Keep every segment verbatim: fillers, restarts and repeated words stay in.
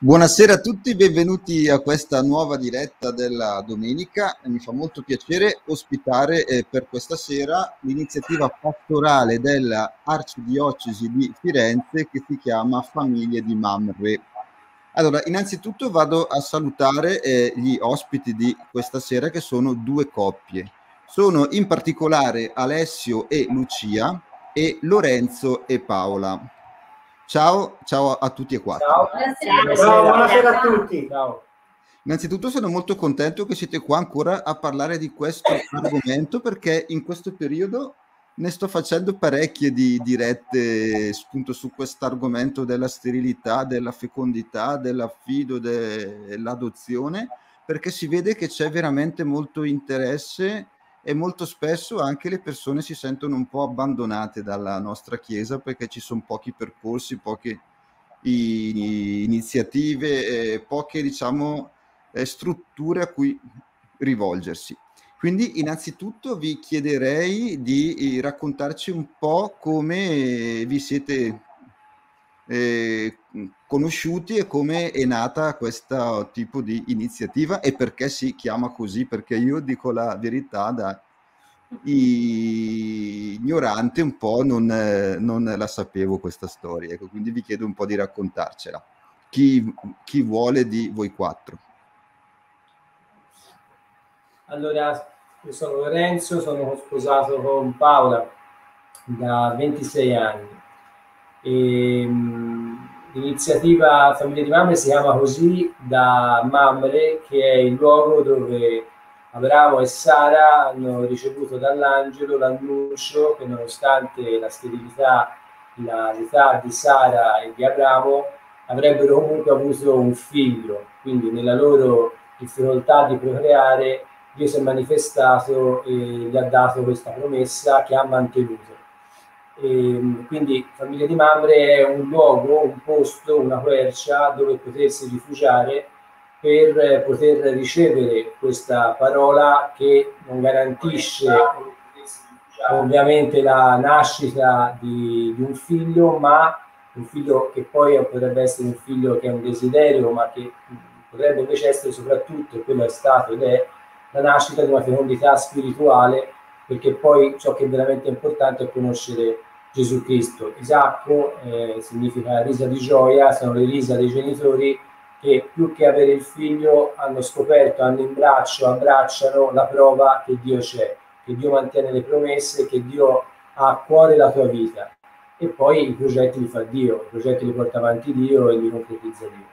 Buonasera a tutti, benvenuti a questa nuova diretta della domenica. Mi fa molto piacere ospitare eh, per questa sera l'iniziativa pastorale della Arcidiocesi di Firenze che si chiama Famiglie di Mamre. Allora, innanzitutto vado a salutare eh, gli ospiti di questa sera, che sono due coppie. Sono in particolare Alessio e Lucia e Lorenzo e Paola. Ciao, ciao a tutti e quattro. Ciao, buonasera, ciao, buonasera a tutti. Ciao. Innanzitutto sono molto contento che siete qua ancora a parlare di questo argomento, perché in questo periodo ne sto facendo parecchie di dirette appunto su questo argomento della sterilità, della fecondità, dell'affido, dell'adozione, perché si vede che c'è veramente molto interesse e molto spesso anche le persone si sentono un po' abbandonate dalla nostra Chiesa, perché ci sono pochi percorsi, poche iniziative, eh, poche diciamo eh, strutture a cui rivolgersi. Quindi innanzitutto vi chiederei di raccontarci un po' come vi siete eh, conosciuti e come è nata questo tipo di iniziativa e perché si chiama così, perché io dico la verità, da ignorante un po' non, non la sapevo questa storia, ecco, quindi vi chiedo un po' di raccontarcela, chi, chi vuole di voi quattro. Allora, io sono Lorenzo, sono sposato con Paola da ventisei anni e l'iniziativa Famiglia di Mamre si chiama così da Mamre, che è il luogo dove Abramo e Sara hanno ricevuto dall'angelo l'annuncio che, nonostante la sterilità, l'età di Sara e di Abramo, avrebbero comunque avuto un figlio. Quindi nella loro difficoltà di procreare Dio si è manifestato e gli ha dato questa promessa che ha mantenuto. E quindi Famiglia di Mamre è un luogo, un posto, una quercia dove potersi rifugiare per poter ricevere questa parola, che non garantisce ovviamente la nascita di, di un figlio, ma un figlio che poi potrebbe essere un figlio che è un desiderio, ma che potrebbe invece essere soprattutto, quello è stato ed è, la nascita di una fecondità spirituale, perché poi ciò che è veramente importante è conoscere Gesù Cristo. Isacco eh, significa risa di gioia, sono le risa dei genitori che più che avere il figlio hanno scoperto, hanno in braccio, abbracciano la prova che Dio c'è, che Dio mantiene le promesse, che Dio ha a cuore la tua vita. E poi i progetti li fa Dio, i progetti li porta avanti Dio e li concretizza Dio.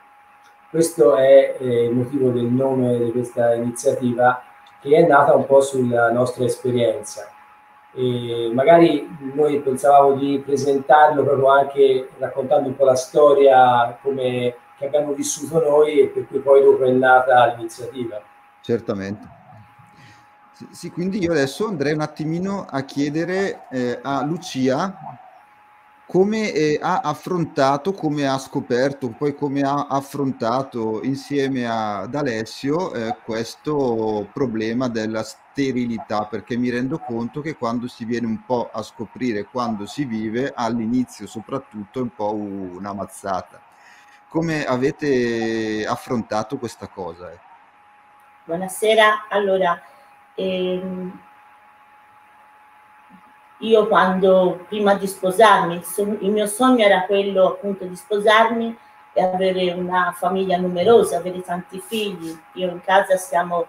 Questo è eh, il motivo del nome di questa iniziativa, che è nata un po' sulla nostra esperienza. E magari noi pensavamo di presentarlo proprio anche raccontando un po' la storia come, che abbiamo vissuto noi, e per cui poi dopo è nata l'iniziativa. Certamente. Sì, quindi io adesso andrei un attimino a chiedere eh, a Lucia come eh, ha affrontato, come ha scoperto, poi come ha affrontato insieme ad Alessio eh, questo problema della sterilità, perché mi rendo conto che quando si viene un po' a scoprire, quando si vive, all'inizio soprattutto è un po' una mazzata. Come avete affrontato questa cosa? Eh? Buonasera. Allora, ehm... io quando, prima di sposarmi, il, so il mio sogno era quello appunto di sposarmi e avere una famiglia numerosa, avere tanti figli. Io in casa siamo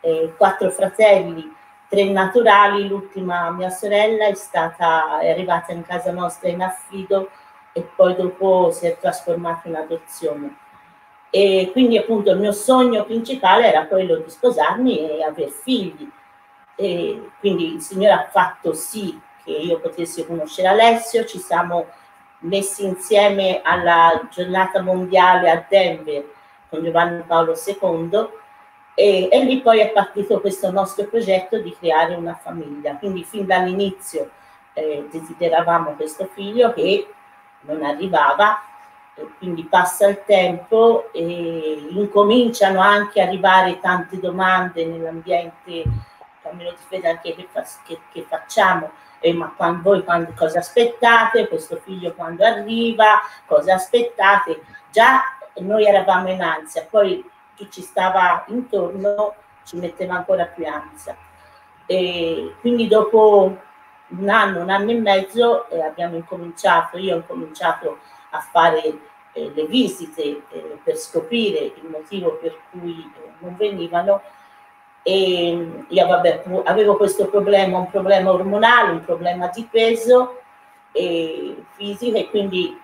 eh, quattro fratelli, tre naturali, l'ultima mia sorella è, stata, è arrivata in casa nostra in affido e poi dopo si è trasformata in adozione. E quindi appunto il mio sogno principale era quello di sposarmi e avere figli. E quindi il Signore ha fatto sì che io potessi conoscere Alessio, ci siamo messi insieme alla giornata mondiale a Denver con Giovanni Paolo secondo e, e lì poi è partito questo nostro progetto di creare una famiglia. Quindi fin dall'inizio eh, desideravamo questo figlio che non arrivava, e quindi passa il tempo e incominciano anche a arrivare tante domande nell'ambiente, almeno di fede anche che, fa, che, che facciamo, eh, ma quando, voi quando, cosa aspettate, questo figlio quando arriva, cosa aspettate, già e noi eravamo in ansia, poi chi ci stava intorno ci metteva ancora più ansia. E quindi dopo un anno, un anno e mezzo eh, abbiamo incominciato, io ho incominciato a fare eh, le visite eh, per scoprire il motivo per cui eh, non venivano. E io vabbè, avevo questo problema, un problema ormonale, un problema di peso e fisico, e quindi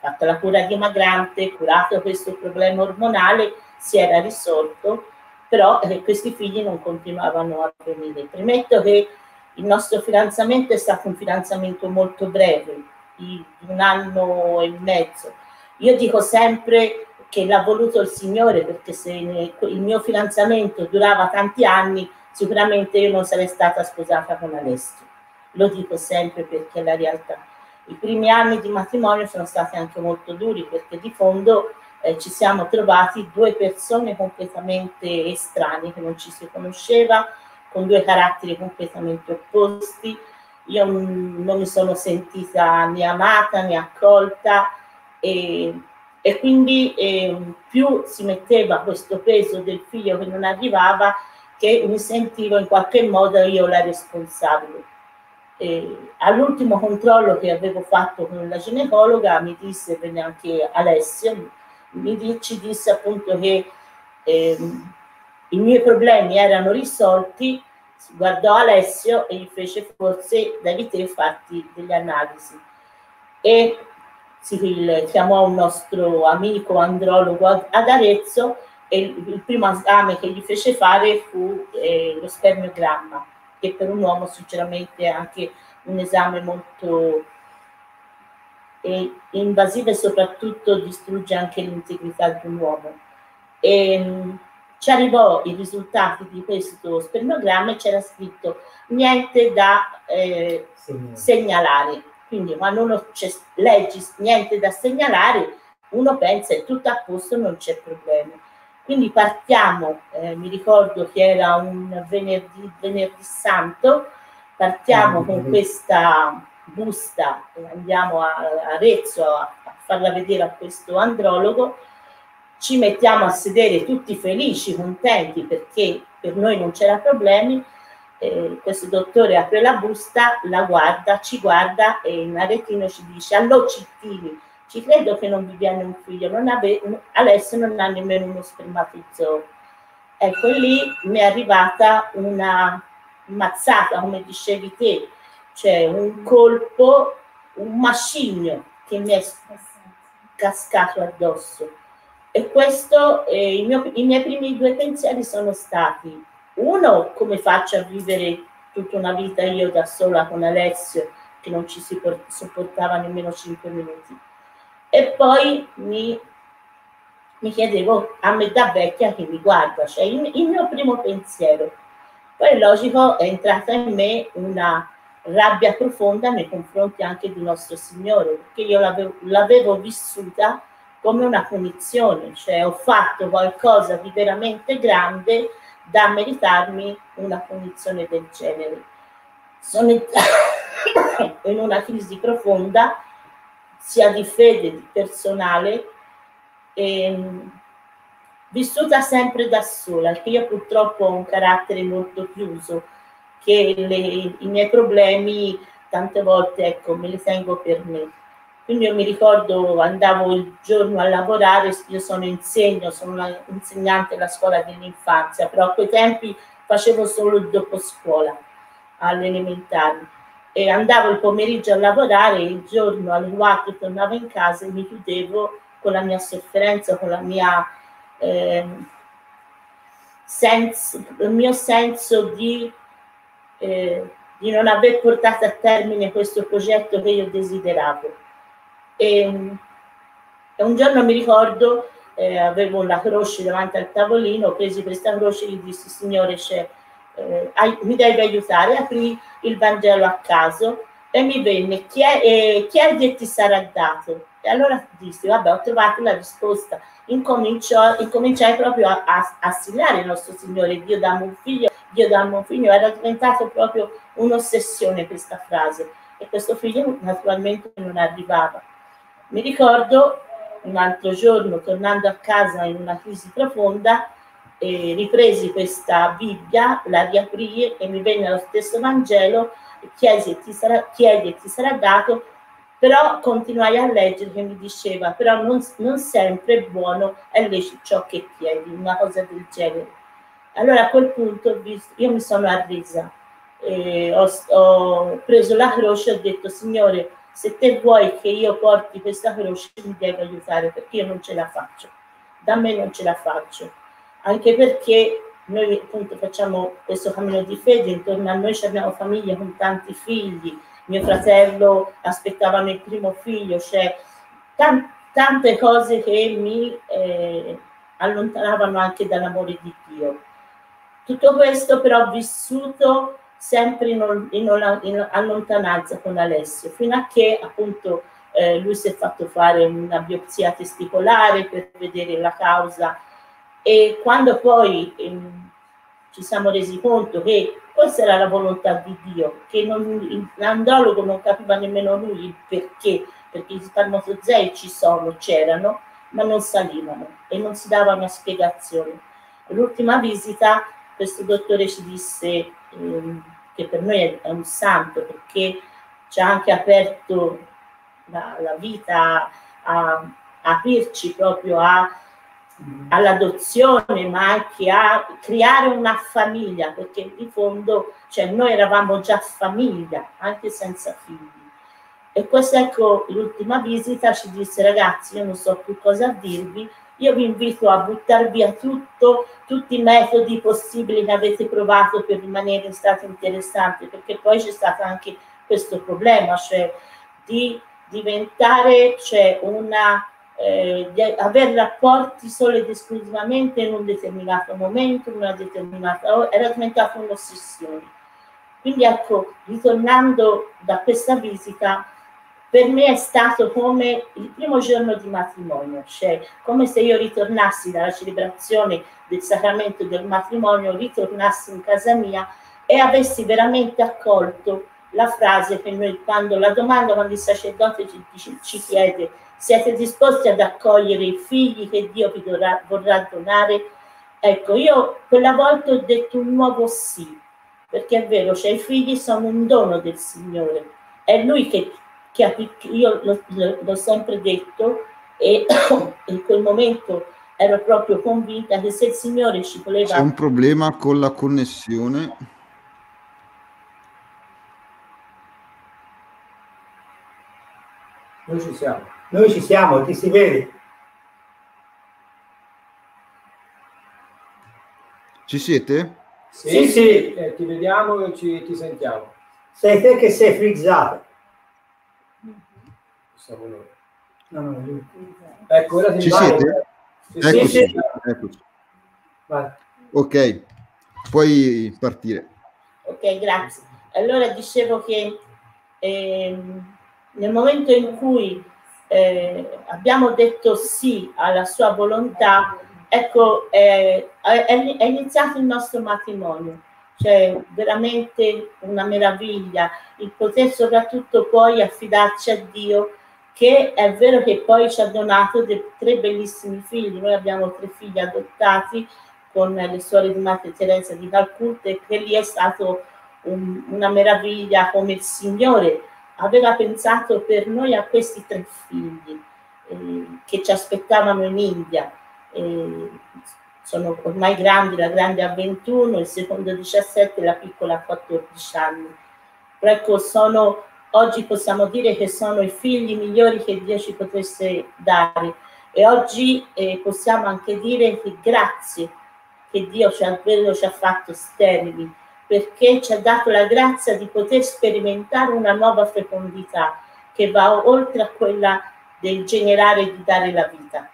fatta la cura dimagrante, curato questo problema ormonale, si era risolto, però eh, questi figli non continuavano a venire. Premetto che il nostro fidanzamento è stato un fidanzamento molto breve, di un anno e mezzo. Io dico sempre che l'ha voluto il Signore, perché se il mio fidanzamento durava tanti anni, sicuramente io non sarei stata sposata con Alessio. Lo dico sempre perché è la realtà. I primi anni di matrimonio sono stati anche molto duri, perché di fondo eh, ci siamo trovati due persone completamente estranee, che non ci si conosceva, con due caratteri completamente opposti. Io non mi sono sentita né amata né accolta, e E quindi eh, più si metteva questo peso del figlio che non arrivava, che mi sentivo in qualche modo io la responsabile. All'ultimo controllo che avevo fatto con la ginecologa mi disse, venne anche Alessio, mi ci disse appunto che eh, i miei problemi erano risolti, guardò Alessio e gli fece: forse devi te farti delle analisi. E si chiamò un nostro amico andrologo ad Arezzo, e il primo esame che gli fece fare fu eh, lo spermiogramma, che per un uomo sinceramente è anche un esame molto eh, invasivo e soprattutto distrugge anche l'integrità di un uomo. E, mh, ci arrivò i risultati di questo spermiogramma e c'era scritto niente da eh, segnalare. Quindi quando uno legge niente da segnalare, uno pensa è tutto a posto, non c'è problema. Quindi partiamo, eh, mi ricordo che era un venerdì, venerdì santo, partiamo ah, con bene. questa busta, andiamo a Arezzo a, a farla vedere a questo andrologo, ci mettiamo a sedere tutti felici, contenti, perché per noi non c'era problemi. Eh, questo dottore apre la busta, la guarda, ci guarda e in aretino ci dice: allora cittini, ci credo che non vi viene un figlio, non ave, Alessio non ha nemmeno uno spermatozoo. Ecco, lì mi è arrivata una mazzata, come dicevi te, cioè un colpo, un macigno che mi è cascato addosso. E questo, eh, il mio, i miei primi due pensieri sono stati: uno, come faccio a vivere tutta una vita io da sola con Alessio, che non ci si sopportava nemmeno cinque minuti. E poi mi, mi chiedevo a me da vecchia che mi guarda, cioè il, il mio primo pensiero. Poi logico è entrata in me una rabbia profonda nei confronti anche di nostro Signore, perché io l'avevo vissuta come una punizione, cioè ho fatto qualcosa di veramente grande da meritarmi una punizione del genere. Sono in una crisi profonda, sia di fede che personale, ehm, vissuta sempre da sola, perché io purtroppo ho un carattere molto chiuso, che le, i miei problemi tante volte, ecco, me li tengo per me. Quindi io mi ricordo, andavo il giorno a lavorare, io sono insegno, sono una insegnante alla scuola dell'infanzia, però a quei tempi facevo solo il dopo scuola, all'elementare. E andavo il pomeriggio a lavorare, il giorno alle quattro tornavo in casa e mi chiudevo con la mia sofferenza, con la mia, eh, senso, il mio senso di, eh, di non aver portato a termine questo progetto che io desideravo. E, e un giorno mi ricordo, eh, avevo la croce davanti al tavolino, presi questa croce e gli dissi: Signore, cioè, eh, ai, mi devi aiutare. Aprì il Vangelo a caso e mi venne: chi è, eh, chiedi e ti sarà dato. E allora dissi: vabbè, ho trovato la risposta. Incominciai proprio a, a, a siglare il nostro Signore: Dio dammi un figlio, Dio dammi un figlio. Era diventato proprio un'ossessione questa frase, e questo figlio naturalmente non arrivava. Mi ricordo un altro giorno, tornando a casa in una crisi profonda, eh, ripresi questa Bibbia, la riaprii e mi venne lo stesso Vangelo, chiedi e ti sarà, chiedi e ti sarà dato, però continuai a leggere che mi diceva, però non, non sempre è buono, è lecito ciò che chiedi, una cosa del genere. Allora a quel punto io mi sono arresa, eh, ho, ho preso la croce e ho detto, Signore, se te vuoi che io porti questa croce mi devi aiutare, perché io non ce la faccio, da me non ce la faccio, anche perché noi appunto facciamo questo cammino di fede, intorno a noi abbiamo famiglie con tanti figli, mio fratello aspettavano il primo figlio, cioè tan tante cose che mi eh, allontanavano anche dall'amore di Dio. Tutto questo però ho vissuto sempre in, in, in allontananza con Alessio, fino a che appunto eh, lui si è fatto fare una biopsia testicolare per vedere la causa, e quando poi eh, ci siamo resi conto che questa era la volontà di Dio, che l'andrologo non capiva nemmeno lui il perché, perché i spermatozei ci sono, c'erano, ma non salivano e non si dava una spiegazione. All'ultima visita questo dottore ci disse, che per noi è un santo perché ci ha anche aperto la, la vita a, a aprirci proprio all'adozione, ma anche a creare una famiglia, perché di fondo, cioè, noi eravamo già famiglia anche senza figli. E questa, ecco, l'ultima visita ci disse, ragazzi, io non so più cosa dirvi, io vi invito a buttare via tutto, tutti i metodi possibili che avete provato per rimanere stati interessanti, perché poi c'è stato anche questo problema, cioè di diventare, cioè una, eh, di avere rapporti solo ed esclusivamente in un determinato momento, in una determinata ora, era diventata un'ossessione. Quindi ecco, ritornando da questa visita, per me è stato come il primo giorno di matrimonio, cioè come se io ritornassi dalla celebrazione del sacramento del matrimonio, ritornassi in casa mia e avessi veramente accolto la frase che noi, quando la domanda, quando il sacerdote ci, ci chiede, siete disposti ad accogliere i figli che Dio vi dovrà, vorrà donare? Ecco, io quella volta ho detto un nuovo sì, perché è vero, cioè i figli sono un dono del Signore, è Lui che... che io l'ho sempre detto, e in quel momento ero proprio convinta che se il Signore ci voleva... C'è un problema con la connessione. Noi ci siamo, noi ci siamo, ti si vede. Ci siete? Sì, sì, sì. Eh, ti vediamo e ci, ti sentiamo. Sei te che sei frizzato. No, no, io... Ecco, ora ti ci siete? Eccoci. Sì, sì. Eccoci. Ok, puoi partire. Ok, grazie. Allora dicevo che eh, nel momento in cui eh, abbiamo detto sì alla sua volontà, ecco, eh, è, è iniziato il nostro matrimonio. Cioè veramente una meraviglia, il poter soprattutto poi affidarci a Dio, che è vero che poi ci ha donato tre bellissimi figli. Noi abbiamo tre figli adottati con le suore di Madre Teresa di Calcutta, e che lì è stato un, una meraviglia, come il Signore aveva pensato per noi a questi tre figli eh, che ci aspettavano in India. Eh, sono ormai grandi, la grande ha ventuno, il secondo diciassette e la piccola ha quattordici anni. Però ecco, sono... oggi possiamo dire che sono i figli migliori che Dio ci potesse dare, e oggi eh, possiamo anche dire che grazie che Dio ci ha, ci ha fatto sterili, perché ci ha dato la grazia di poter sperimentare una nuova fecondità che va oltre a quella del generare e di dare la vita.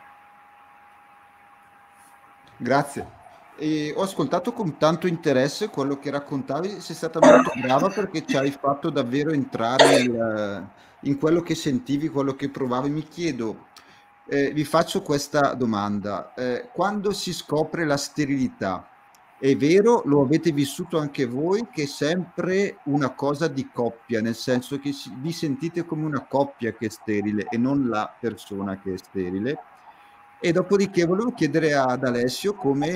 Grazie. E ho ascoltato con tanto interesse quello che raccontavi, sei stata molto brava perché ci hai fatto davvero entrare il, in quello che sentivi, quello che provavi. Mi chiedo, eh, vi faccio questa domanda, eh, quando si scopre la sterilità, È vero, lo avete vissuto anche voi, che è sempre una cosa di coppia, nel senso che vi sentite come una coppia che è sterile e non la persona che è sterile. E dopodiché volevo chiedere ad Alessio come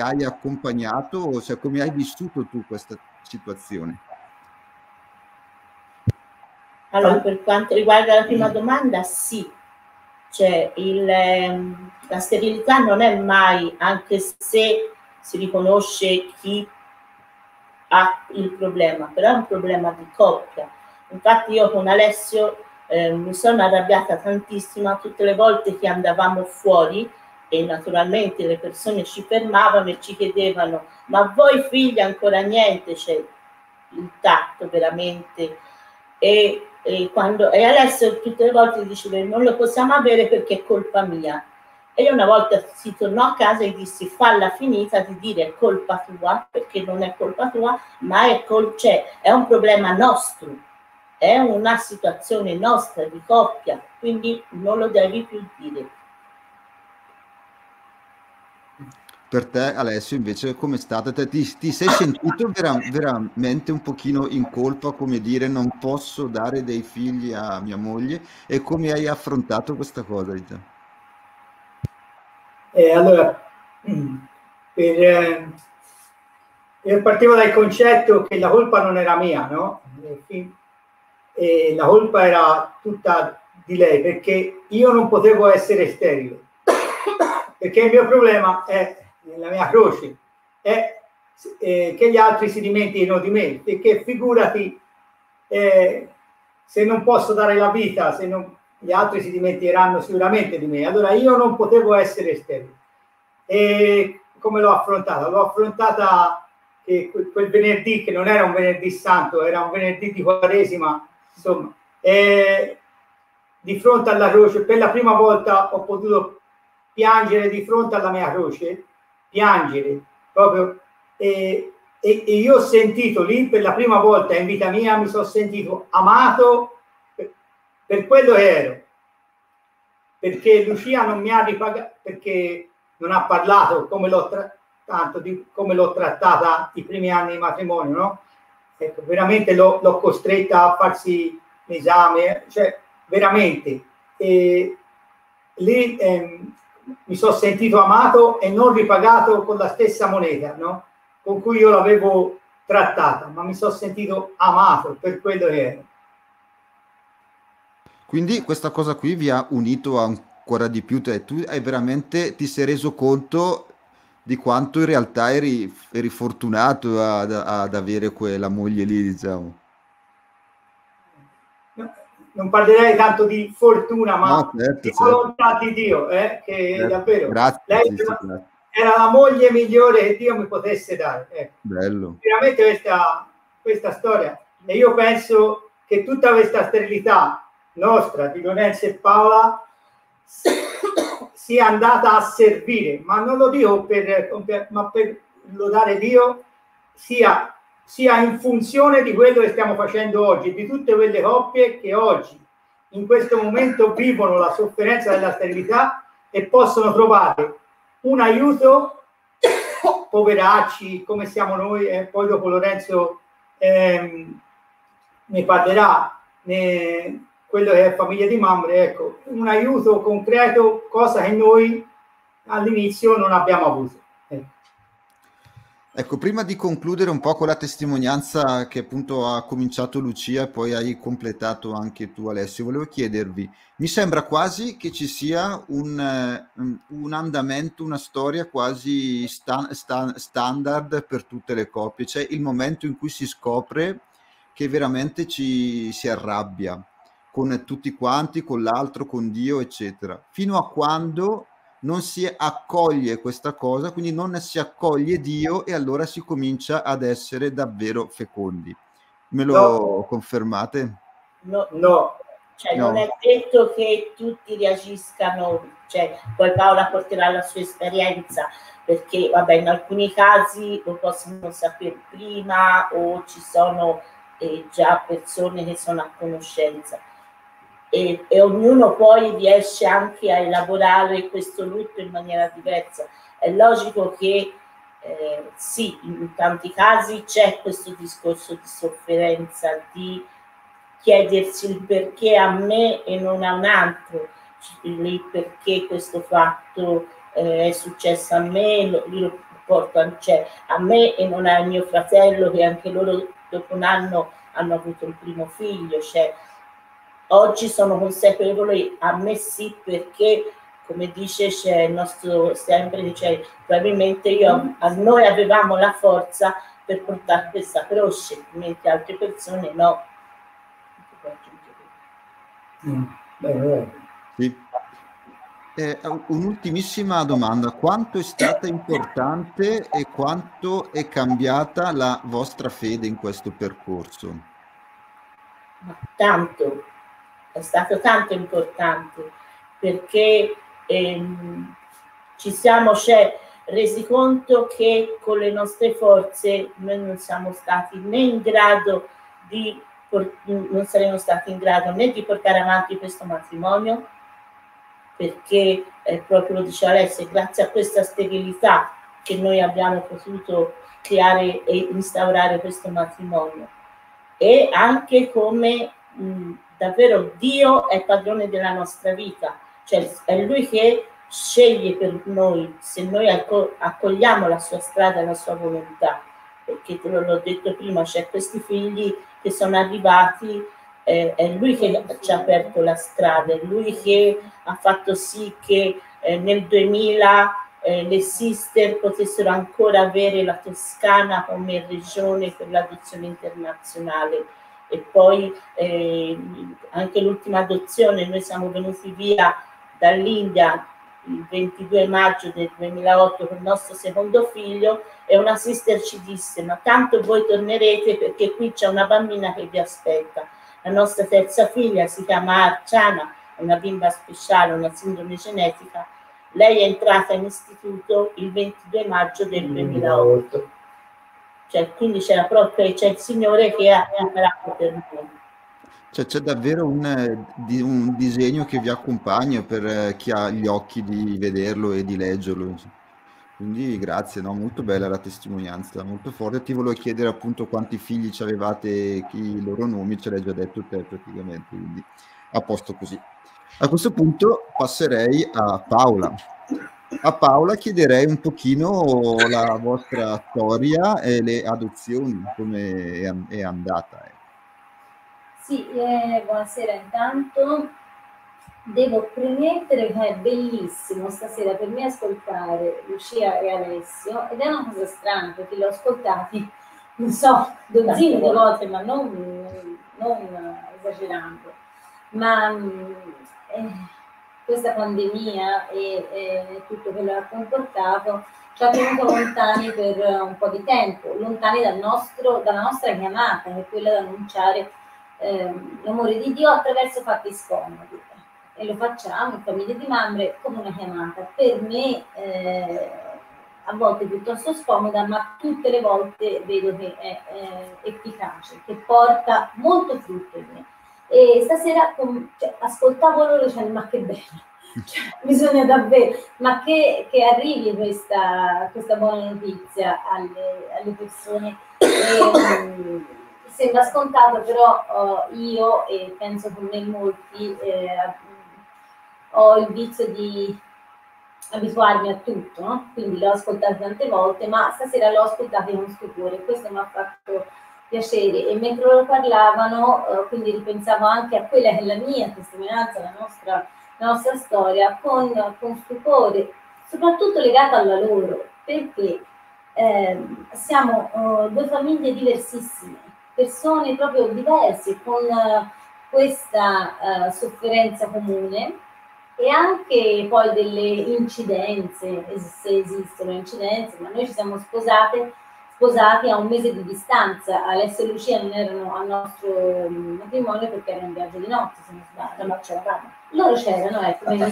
hai accompagnato, cioè come hai vissuto tu questa situazione. Allora, per quanto riguarda la prima domanda, sì. Cioè, il, la sterilità non è mai, anche se si riconosce chi ha il problema, però è un problema di coppia. Infatti io con Alessio eh, mi sono arrabbiata tantissima tutte le volte che andavamo fuori e naturalmente le persone ci fermavano e ci chiedevano: ma voi figli ancora niente? Cioè, il tatto veramente. E, e, quando, e Alessio tutte le volte diceva: non lo possiamo avere perché è colpa mia. E io una volta si tornò a casa e dissi: falla finita di dire è colpa tua, perché non è colpa tua, ma è, col cioè, è un problema nostro, è una situazione nostra di coppia, quindi non lo devi più dire. Per te, Alessio, invece, com'è stata? Te, ti, ti sei sentito vera veramente un pochino in colpa, come dire non posso dare dei figli a mia moglie? E come hai affrontato questa cosa? Eh, allora, per, eh, io partivo dal concetto che la colpa non era mia, no? E, e la colpa era tutta di lei, perché io non potevo essere sterile, perché il mio problema è, la mia croce, è eh, che gli altri si dimentichino di me, perché figurati eh, se non posso dare la vita, se non... gli altri si dimenticheranno sicuramente di me. Allora io non potevo essere sterile. E come l'ho affrontata? L'ho affrontata che quel venerdì, che non era un venerdì santo, era un venerdì di quaresima, insomma, e di fronte alla croce, per la prima volta ho potuto piangere di fronte alla mia croce, piangere proprio, e, e, e io ho sentito lì, per la prima volta in vita mia, mi sono sentito amato, per quello che ero, perché Lucia non mi ha ripagato, perché non ha parlato come l'ho tanto di come l'ho trattata i primi anni di matrimonio, no? Ecco, veramente l'ho costretta a farsi l'esame, cioè veramente. E lì eh, mi sono sentito amato e non ripagato con la stessa moneta, no? Con cui io l'avevo trattata, ma mi sono sentito amato per quello che ero. Quindi questa cosa qui vi ha unito ancora di più, te, tu hai veramente, ti sei reso conto di quanto in realtà eri, eri fortunato ad, ad avere quella moglie lì, diciamo. Non parlerei tanto di fortuna, ma no, certo, di volontà certo. di Dio, eh, che certo. davvero Grazie, lei era, certo. era la moglie migliore che Dio mi potesse dare. Eh. Bello. Veramente questa, questa storia, e io penso che tutta questa sterilità nostra, di Lorenzo e Paola, si è andata a servire, ma non lo dico per, per, ma per lodare Dio, sia, sia in funzione di quello che stiamo facendo oggi, di tutte quelle coppie che oggi in questo momento vivono la sofferenza della sterilità e possono trovare un aiuto, poveracci come siamo noi, e eh, poi dopo Lorenzo eh, ne parlerà, ne, quello che è Famiglia di Mamre, ecco, un aiuto concreto, cosa che noi all'inizio non abbiamo avuto. Ecco. Ecco, prima di concludere un po' con la testimonianza che appunto ha cominciato Lucia e poi hai completato anche tu, Alessio, volevo chiedervi, mi sembra quasi che ci sia un, un andamento, una storia quasi sta, sta, standard per tutte le coppie, cioè il momento in cui si scopre che veramente ci si arrabbia, con tutti quanti, con l'altro, con Dio, eccetera, fino a quando non si accoglie questa cosa, quindi non si accoglie Dio e allora si comincia ad essere davvero fecondi. Me lo no. confermate? No, no. Cioè, no. non è detto che tutti reagiscano, cioè, poi Paola porterà la sua esperienza, perché vabbè, in alcuni casi lo possono sapere prima o ci sono eh, già persone che sono a conoscenza. E, e ognuno poi riesce anche a elaborare questo lutto in maniera diversa. È logico che eh, sì, in tanti casi c'è questo discorso di sofferenza, di chiedersi il perché a me e non a un altro, il perché questo fatto eh, è successo a me, lo, lo porto a, cioè, a me e non a mio fratello, che anche loro dopo un anno hanno avuto il primo figlio. Cioè, oggi sono consapevole, a me sì, perché, come dice, c'è il nostro sempre, cioè, probabilmente io, a noi avevamo la forza per portare questa croce, mentre altre persone no. Sì. Eh, un'ultimissima domanda: quanto è stata importante e quanto è cambiata la vostra fede in questo percorso? Ma tanto, è stato tanto importante, perché ehm, ci siamo cioè, resi conto che con le nostre forze noi non siamo stati né in grado di non saremmo stati in grado né di portare avanti questo matrimonio, perché eh, proprio lo dice Alessio, grazie a questa sterilità che noi abbiamo potuto creare e instaurare questo matrimonio, e anche come mh, davvero Dio è padrone della nostra vita, cioè è Lui che sceglie per noi se noi accogliamo la sua strada e la sua volontà, perché te l'ho detto prima, c'è questi figli che sono arrivati, eh, è lui che ci ha aperto la strada, è lui che ha fatto sì che eh, nel duemila eh, le sister potessero ancora avere la Toscana come regione per l'adozione internazionale, e poi eh, anche l'ultima adozione, noi siamo venuti via dall'India il ventidue maggio del duemilaotto con il nostro secondo figlio, e una sister ci disse: ma tanto voi tornerete, perché qui c'è una bambina che vi aspetta. La nostra terza figlia si chiama Arciana, è una bimba speciale, una sindrome genetica, lei è entrata in istituto il ventidue maggio del duemilaotto, cioè, quindi c'era proprio, c'è il Signore che ha operato per noi. C'è cioè, davvero un, un disegno che vi accompagna per chi ha gli occhi di vederlo e di leggerlo. Quindi grazie, no? Molto bella la testimonianza, molto forte. Ti volevo chiedere appunto quanti figli ci avevate, i loro nomi, ce l'hai già detto te praticamente, quindi a posto così. A questo punto passerei a Paola. A Paola chiederei un pochino la vostra storia e le adozioni, come è andata. Eh. Sì, eh, buonasera intanto. Devo premettere che è bellissimo stasera per me ascoltare Lucia e Alessio, ed è una cosa strana perché li ho ascoltati, non so, dozzine di volte, ma non, non esagerando. Ma eh, questa pandemia e eh, tutto quello che ha comportato ci ha tenuto lontani per un po' di tempo, lontani dal nostro, dalla nostra chiamata, che è quella di annunciare l'amore di Dio attraverso fatti scomodi, e lo facciamo in Famiglie di Mamre come una chiamata, per me eh, a volte piuttosto scomoda, ma tutte le volte vedo che è eh, efficace, che porta molto frutto in me. E stasera cioè, ascoltavo loro, cioè, ma che bello, cioè, bisogna davvero, ma che, che arrivi questa, questa buona notizia alle, alle persone che, sembra scontato, però uh, io, e penso con me molti, eh, ho il vizio di abituarmi a tutto, no? Quindi l'ho ascoltato tante volte, ma stasera l'ho ascoltato con stupore, questo mi ha fatto piacere. E mentre loro parlavano, uh, quindi ripensavo anche a quella che è la mia testimonianza, la nostra, la nostra storia, con, con stupore, soprattutto legata alla loro, perché eh, siamo uh, due famiglie diversissime, persone proprio diverse, con uh, questa uh, sofferenza comune, e anche poi delle incidenze, se esistono incidenze, ma noi ci siamo sposate, sposati a un mese di distanza. Alessio e Lucia non erano al nostro matrimonio perché era un viaggio di notte, se non sbaglio, ma c'eravamo. Loro c'erano, ecco, quindi no,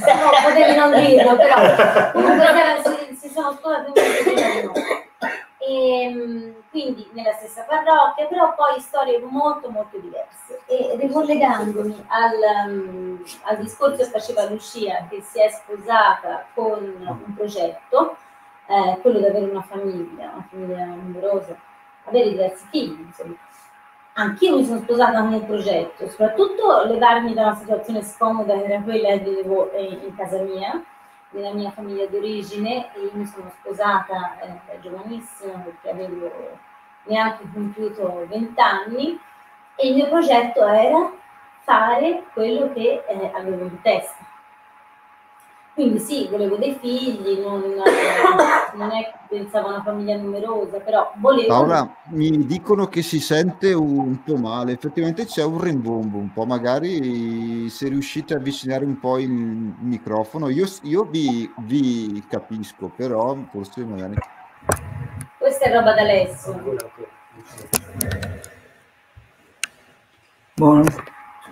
potevi non dirlo, però comunque si, si sono sposati un mese di notte. E, quindi nella stessa parrocchia, però poi storie molto molto diverse. E ricollegandomi al, al discorso che faceva Lucia, che si è sposata con un progetto, eh, quello di avere una famiglia, una famiglia numerosa, avere diversi figli, insomma. Anch'io mi sono sposata con un progetto, soprattutto levarmi da una situazione scomoda che era quella che vivevo in casa mia, nella mia famiglia d'origine, e io mi sono sposata eh, giovanissima, perché avevo neanche compiuto vent'anni, e il mio progetto era fare quello che eh, avevo in testa. Quindi sì, volevo dei figli, non, non è che pensavo a una famiglia numerosa, però volevo... Paola, mi dicono che si sente un po' male, effettivamente c'è un rimbombo un po', magari se riuscite a avvicinare un po' il microfono, io, io vi, vi capisco, però forse magari... Questa è roba da Alessio. Buono.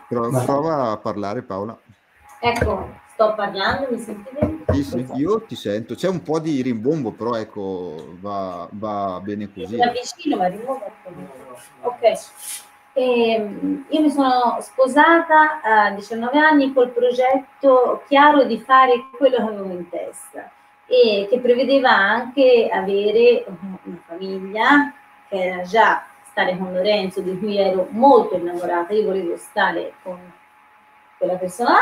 Prova, prova a parlare, Paola. Ecco. Sto parlando, mi sentite? Sì, sì, io ti sento. C'è un po' di rimbombo, però ecco, va, va bene così. Mi avvicino, ma rimbombo. Ok. E io mi sono sposata a diciannove anni col progetto chiaro di fare quello che avevo in testa e che prevedeva anche avere una famiglia, che era già stare con Lorenzo, di cui ero molto innamorata. Io volevo stare con quella persona,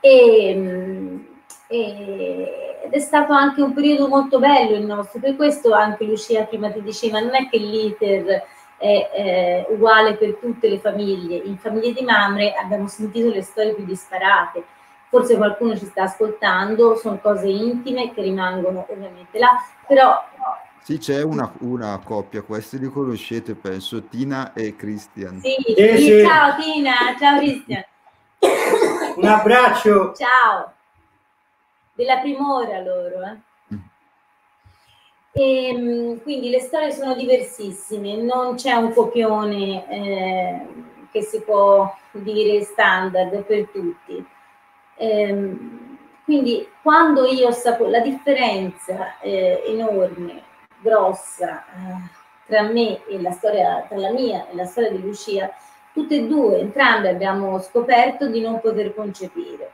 e, e, ed è stato anche un periodo molto bello il nostro, per questo anche Lucia prima ti diceva, non è che l'iter è eh, uguale per tutte le famiglie. In Famiglie di Mamre abbiamo sentito le storie più disparate, forse qualcuno ci sta ascoltando, sono cose intime che rimangono ovviamente là, però... Sì, c'è una, una coppia, questi li conoscete penso, Tina e Christian. Sì, eh, sì. Ciao Tina, ciao Christian. Un abbraccio, ciao, della primora loro, eh. E, quindi le storie sono diversissime, non c'è un copione eh, che si può dire standard per tutti, e, quindi quando io ho saputo la differenza eh, enorme, grossa eh, tra me e la storia, tra la mia e la storia di Lucia, tutte e due, entrambe abbiamo scoperto di non poter concepire.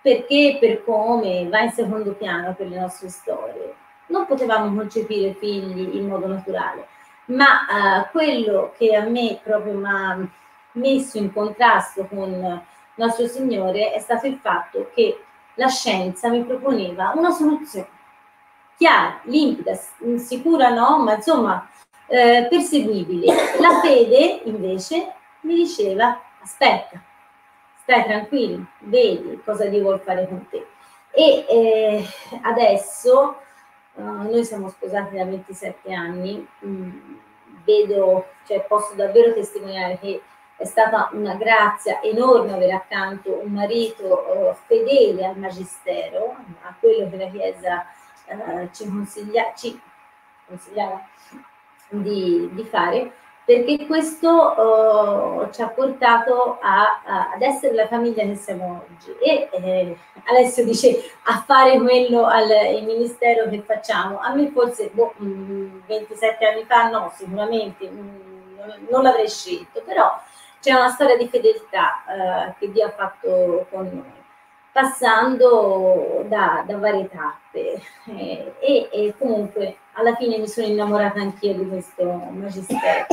Perché, per come, va in secondo piano per le nostre storie. Non potevamo concepire figli in modo naturale, ma eh, quello che a me proprio mi ha messo in contrasto con Nostro Signore è stato il fatto che la scienza mi proponeva una soluzione chiara, limpida, sicura no, ma insomma... Eh, perseguibili. La fede invece mi diceva aspetta, stai tranquillo, vedi cosa Dio vuol fare con te. E eh, adesso eh, noi siamo sposati da ventisette anni, mh, vedo, cioè posso davvero testimoniare che è stata una grazia enorme avere accanto un marito eh, fedele al magistero, a quello che la Chiesa eh, ci consiglia, ci consigliava Di, di fare, perché questo uh, ci ha portato a, a, ad essere la famiglia che siamo oggi. E eh, Alessio dice a fare quello al il ministero che facciamo. A me forse boh, mh, ventisette anni fa no, sicuramente mh, non, non l'avrei scelto, però c'è una storia di fedeltà uh, che Dio ha fatto con noi, passando da, da varie tappe eh, e, e comunque alla fine mi sono innamorata anch'io di questo magistero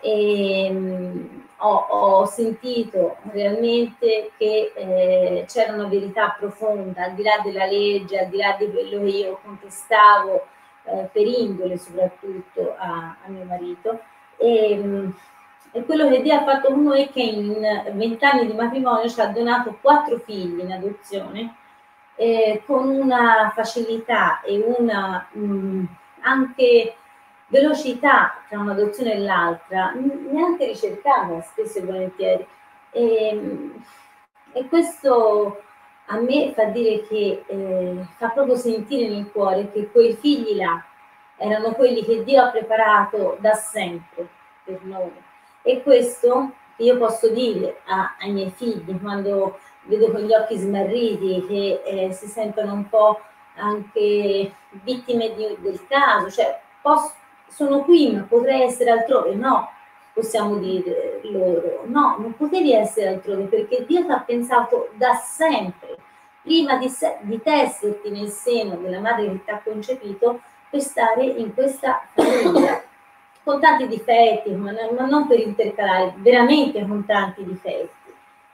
e mh, ho, ho sentito realmente che eh, c'era una verità profonda al di là della legge, al di là di quello che io contestavo eh, per indole soprattutto a, a mio marito e, mh, e quello che Dio ha fatto con noi è che in vent'anni di matrimonio ci ha donato quattro figli in adozione eh, con una facilità e una mh, anche velocità tra un'adozione e l'altra, neanche ricercata spesso e volentieri. E, e questo a me fa dire che eh, fa proprio sentire nel cuore che quei figli là erano quelli che Dio ha preparato da sempre per noi. E questo io posso dire a, ai miei figli quando vedo con gli occhi smarriti che eh, si sentono un po' anche vittime di, del caso, cioè posso, sono qui ma potrei essere altrove, no, possiamo dire loro, no, non potevi essere altrove perché Dio ti ha pensato da sempre prima di, di tesserti nel seno della madre che ti ha concepito per stare in questa famiglia, con tanti difetti, ma non per intercalare, veramente con tanti difetti.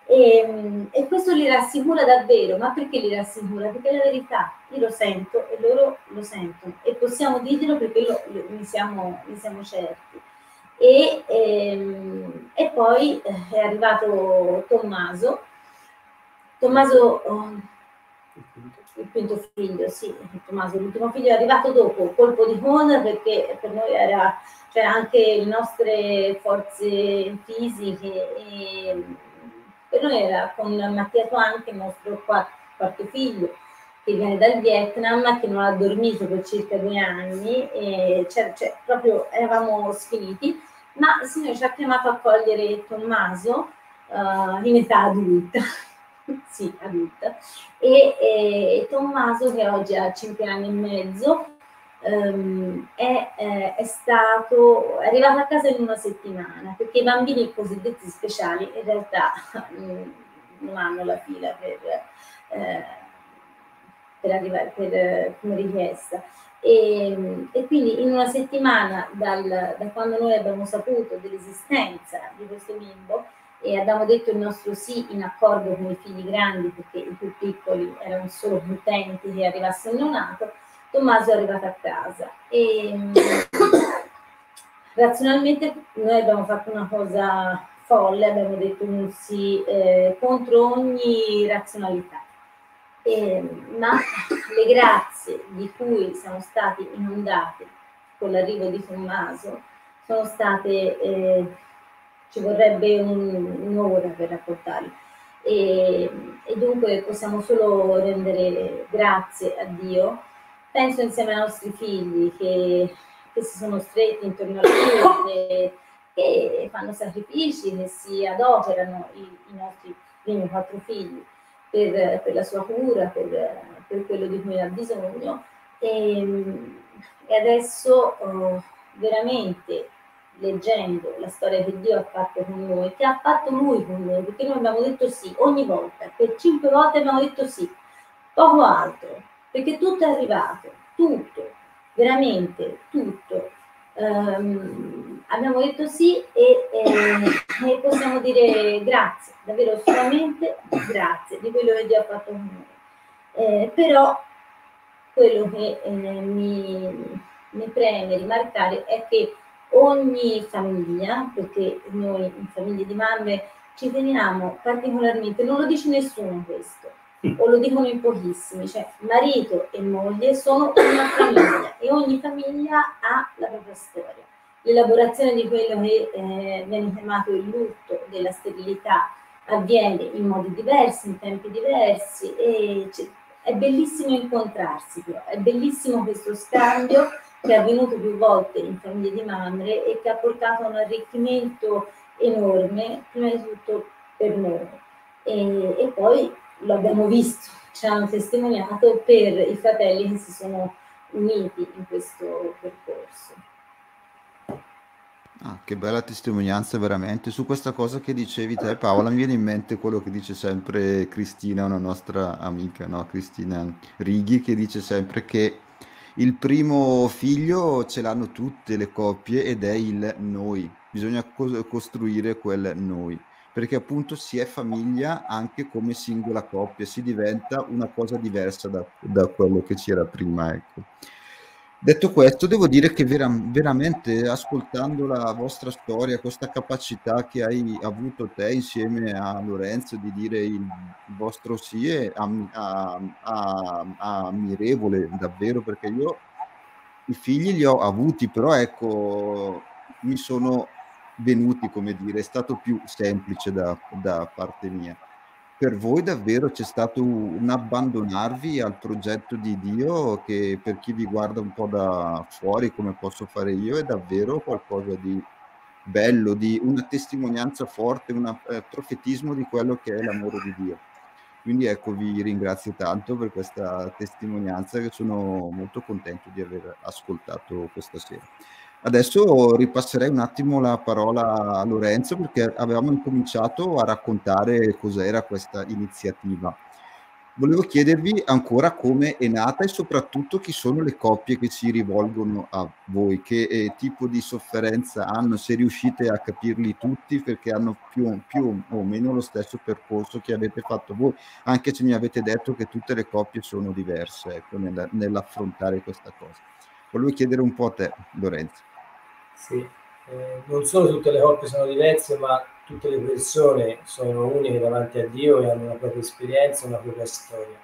E, e questo li rassicura davvero. Ma perché li rassicura? Perché è la verità, io lo sento e loro lo sentono e possiamo dirglielo perché lo, lo, ne, siamo, ne siamo certi. E, ehm, e poi è arrivato Tommaso, Tommaso oh, il quinto figlio, sì, Tommaso l'ultimo figlio è arrivato dopo, colpo di coda, perché per noi era, cioè anche le nostre forze fisiche e, per noi era con Mattia Tuan, che è il nostro quarto figlio, che viene dal Vietnam, che non ha dormito per circa due anni, e cioè, cioè, proprio eravamo sfiniti, ma il Signore ci ha chiamato a cogliere Tommaso uh, in età adulta, sì, adulta, e, e Tommaso, che oggi ha cinque anni e mezzo, Um, è, eh, è stato è arrivato a casa in una settimana, perché i bambini cosiddetti speciali in realtà um, non hanno la fila per, eh, per arrivare per, come richiesta, e, e quindi in una settimana dal, da quando noi abbiamo saputo dell'esistenza di questo bimbo e abbiamo detto il nostro sì in accordo con i figli grandi, perché i più piccoli erano solo contenti che arrivasse il neonato, Tommaso è arrivato a casa e razionalmente noi abbiamo fatto una cosa folle, abbiamo detto un sì eh, contro ogni razionalità, e, ma le grazie di cui siamo stati inondati con l'arrivo di Tommaso sono state, eh, ci vorrebbe un'ora per raccontarle, e, e dunque possiamo solo rendere grazie a Dio. Penso insieme ai nostri figli che, che si sono stretti intorno alla fede, che fanno sacrifici, che si adoperano i, i nostri primi quattro figli per, per la sua cura, per, per quello di cui ha bisogno. E, e adesso oh, veramente leggendo la storia che Dio ha fatto con noi, che ha fatto Lui con noi, perché noi abbiamo detto sì ogni volta, per cinque volte abbiamo detto sì, poco altro. Perché tutto è arrivato, tutto, veramente tutto. Um, abbiamo detto sì e, e, e possiamo dire grazie, davvero solamente grazie di quello che Dio ha fatto con noi. Eh, però quello che eh, mi, mi preme rimarcare è che ogni famiglia, perché noi in Famiglie di Mamre ci teniamo particolarmente, non lo dice nessuno questo, o lo dicono in pochissimi, cioè marito e moglie sono una famiglia e ogni famiglia ha la propria storia. L'elaborazione di quello che eh, viene chiamato il lutto della sterilità avviene in modi diversi, in tempi diversi, e è bellissimo incontrarsi, però è bellissimo questo scambio che è avvenuto più volte in Famiglie di Mamre e che ha portato a un arricchimento enorme, prima di tutto per noi, e, e poi lo abbiamo visto, ci hanno testimoniato per i fratelli che si sono uniti in questo percorso. Ah, che bella testimonianza veramente. Su questa cosa che dicevi te, Paola, mi viene in mente quello che dice sempre Cristina, una nostra amica, no? Cristina Righi, che dice sempre che il primo figlio ce l'hanno tutte le coppie ed è il noi, bisogna costruire quel noi, perché appunto si è famiglia anche come singola coppia, si diventa una cosa diversa da, da quello che c'era prima. Ecco. Detto questo, devo dire che vera, veramente ascoltando la vostra storia, questa capacità che hai avuto te insieme a Lorenzo di dire il vostro sì è am, a, a, a ammirevole davvero, perché io i figli li ho avuti, però ecco, mi sono venuti, come dire, è stato più semplice da, da parte mia. Per voi davvero c'è stato un abbandonarvi al progetto di Dio che, per chi vi guarda un po' da fuori come posso fare io, è davvero qualcosa di bello, di una testimonianza forte, un eh, profetismo di quello che è l'amore di Dio. Quindi ecco, vi ringrazio tanto per questa testimonianza che sono molto contento di aver ascoltato questa sera. Adesso ripasserei un attimo la parola a Lorenzo, perché avevamo incominciato a raccontare cos'era questa iniziativa. volevo chiedervi ancora come è nata e soprattutto chi sono le coppie che si rivolgono a voi, che eh, tipo di sofferenza hanno, se riuscite a capirli tutti, perché hanno più, più o meno lo stesso percorso che avete fatto voi, anche se mi avete detto che tutte le coppie sono diverse, ecco, nella, nell'affrontare questa cosa. Volevo chiedere un po' a te, Lorenzo. Sì, eh, non solo tutte le coppie sono diverse, ma tutte le persone sono uniche davanti a Dio e hanno una propria esperienza, una propria storia.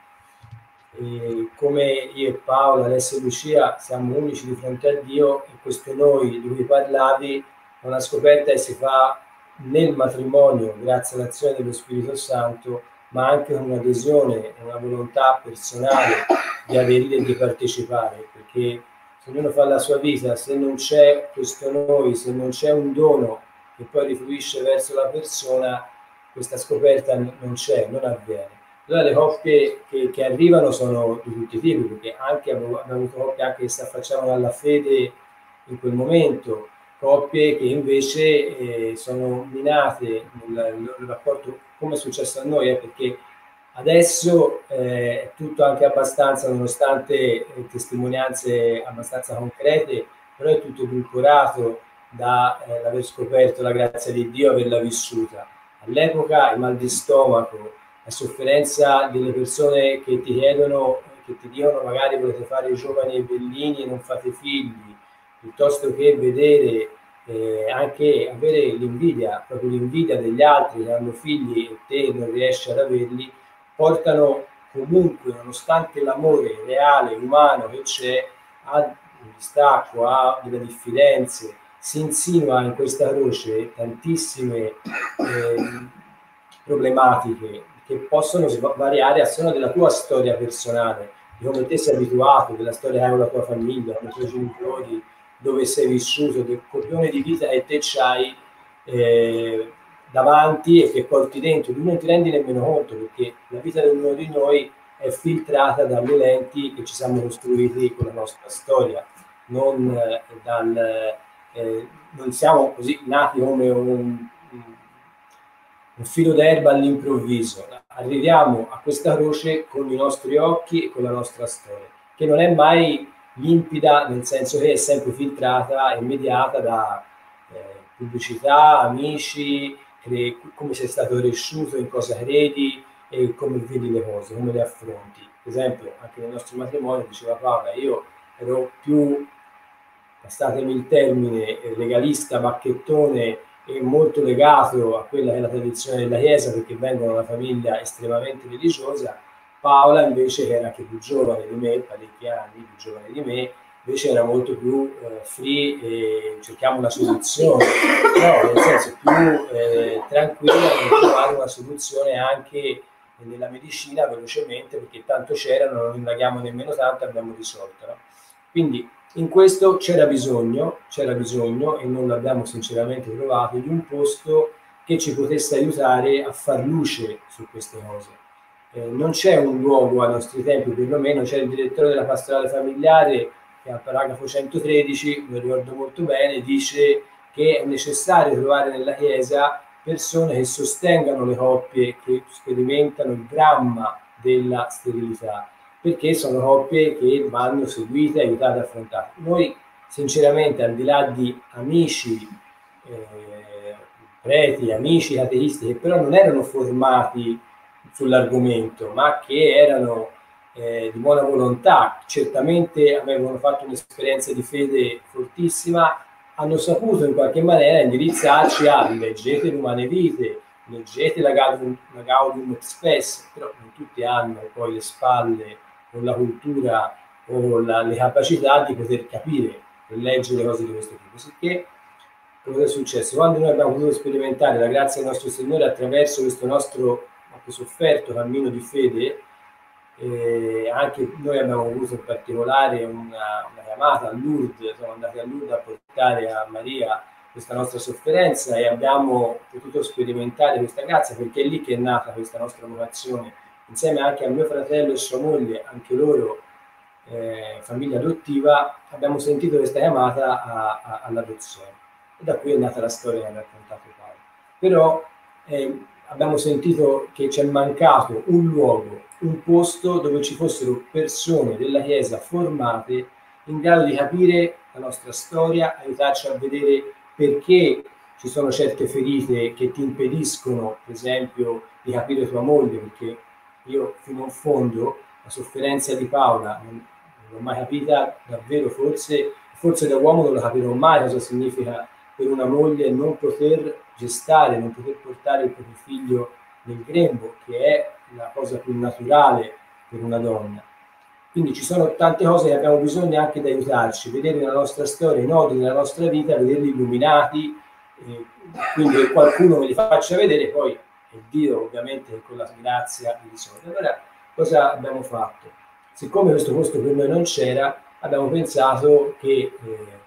E come io e Paola, Alessio e Lucia, siamo unici di fronte a Dio, e questo noi di cui parlavi è una scoperta che si fa nel matrimonio, grazie all'azione dello Spirito Santo, ma anche con un'adesione, una volontà personale di aderire e di partecipare, perché se ognuno fa la sua vita, se non c'è questo noi, se non c'è un dono che poi rifluisce verso la persona, questa scoperta non c'è, non avviene. Allora le coppie che, che arrivano sono di tutti i tipi, perché anche abbiamo, abbiamo avuto coppie anche che si affacciavano alla fede in quel momento, coppie che invece eh, sono minate nel, nel rapporto, come è successo a noi, eh, perché adesso eh, è tutto anche abbastanza, nonostante eh, testimonianze abbastanza concrete, però è tutto edulcorato dall'aver eh, scoperto la grazia di Dio, averla vissuta. All'epoca il mal di stomaco, la sofferenza delle persone che ti chiedono, che ti dicono magari volete fare i giovani e bellini e non fate figli, piuttosto che vedere eh, anche avere l'invidia, proprio l'invidia degli altri che hanno figli e te non riesci ad averli, portano comunque, nonostante l'amore reale, umano che c'è, a un distacco, a delle diffidenze. Si insinua in questa croce tantissime eh, problematiche che possono variare a seconda della tua storia personale, di come te sei abituato, della storia che hai con la tua famiglia, con i tuoi genitori, dove sei vissuto, del copione di vita che te c'hai eh, davanti e che porti dentro. Tu non ti rendi nemmeno conto, perché la vita di ognuno di noi è filtrata dalle lenti che ci siamo costruiti con la nostra storia, non eh, dal... Eh, non siamo così nati come un, un filo d'erba all'improvviso. Arriviamo a questa croce con i nostri occhi e con la nostra storia, che non è mai limpida, nel senso che è sempre filtrata e mediata da eh, pubblicità, amici, come sei stato cresciuto, in cosa credi e come vedi le cose, come le affronti. Per esempio, anche nel nostro matrimonio, diceva Paola, io ero più, passatemi il termine, legalista, bacchettone, e molto legato a quella che è la tradizione della Chiesa, perché vengo da una famiglia estremamente religiosa. Paola invece, che era anche più giovane di me, parecchi anni più giovane di me, invece era molto più eh, free, e cerchiamo una soluzione, no, nel senso più eh, tranquilla, per trovare una soluzione anche nella medicina velocemente, perché tanto c'erano, non indaghiamo nemmeno tanto, abbiamo risolto, no? Quindi in questo c'era bisogno, c'era bisogno, e non l'abbiamo sinceramente trovato, di un posto che ci potesse aiutare a far luce su queste cose. Eh, non c'è un luogo ai nostri tempi, perlomeno. C'è il direttore della pastorale familiare che al paragrafo centotredici, lo ricordo molto bene, dice che è necessario trovare nella Chiesa persone che sostengano le coppie che sperimentano il dramma della sterilità, perché sono coppie che vanno seguite, aiutate, affrontate. Noi, sinceramente, al di là di amici, eh, preti, amici ateisti, che però non erano formati sull'argomento, ma che erano eh, di buona volontà, certamente avevano fatto un'esperienza di fede fortissima, hanno saputo in qualche maniera indirizzarci a leggete le umane vite, leggete la Gaudium, la Gaudium et Spes, però non tutti hanno poi le spalle o la cultura o la, le capacità di poter capire e leggere cose di questo tipo. Sicché, cosa è successo? Quando noi abbiamo potuto sperimentare la grazia del nostro Signore attraverso questo nostro anche sofferto cammino di fede, eh, anche noi abbiamo avuto in particolare una, una chiamata a Lourdes, siamo andati a Lourdes a portare a Maria questa nostra sofferenza, e abbiamo potuto sperimentare questa grazia, perché è lì che è nata questa nostra vocazione, insieme anche a mio fratello e sua moglie, anche loro eh, famiglia adottiva, abbiamo sentito questa chiamata all'adozione, e da qui è nata la storia che ha raccontato Paolo. Però eh, abbiamo sentito che ci è mancato un luogo, un posto dove ci fossero persone della Chiesa formate in grado di capire la nostra storia, aiutarci a vedere perché ci sono certe ferite che ti impediscono, per esempio, di capire tua moglie, perché io fino in fondo la sofferenza di Paola non, non l'ho mai capita davvero, forse, forse da uomo non la capirò mai cosa significa per una moglie non poter gestare, non poter portare il proprio figlio nel grembo, che è la cosa più naturale per una donna. Quindi ci sono tante cose che abbiamo bisogno anche di aiutarci, vedere la nostra storia, i nodi della nostra vita, vederli illuminati, eh, quindi che qualcuno me li faccia vedere, poi è Dio ovviamente con la grazia li risolve. Allora cosa abbiamo fatto? Siccome questo posto per noi non c'era, abbiamo pensato che, eh,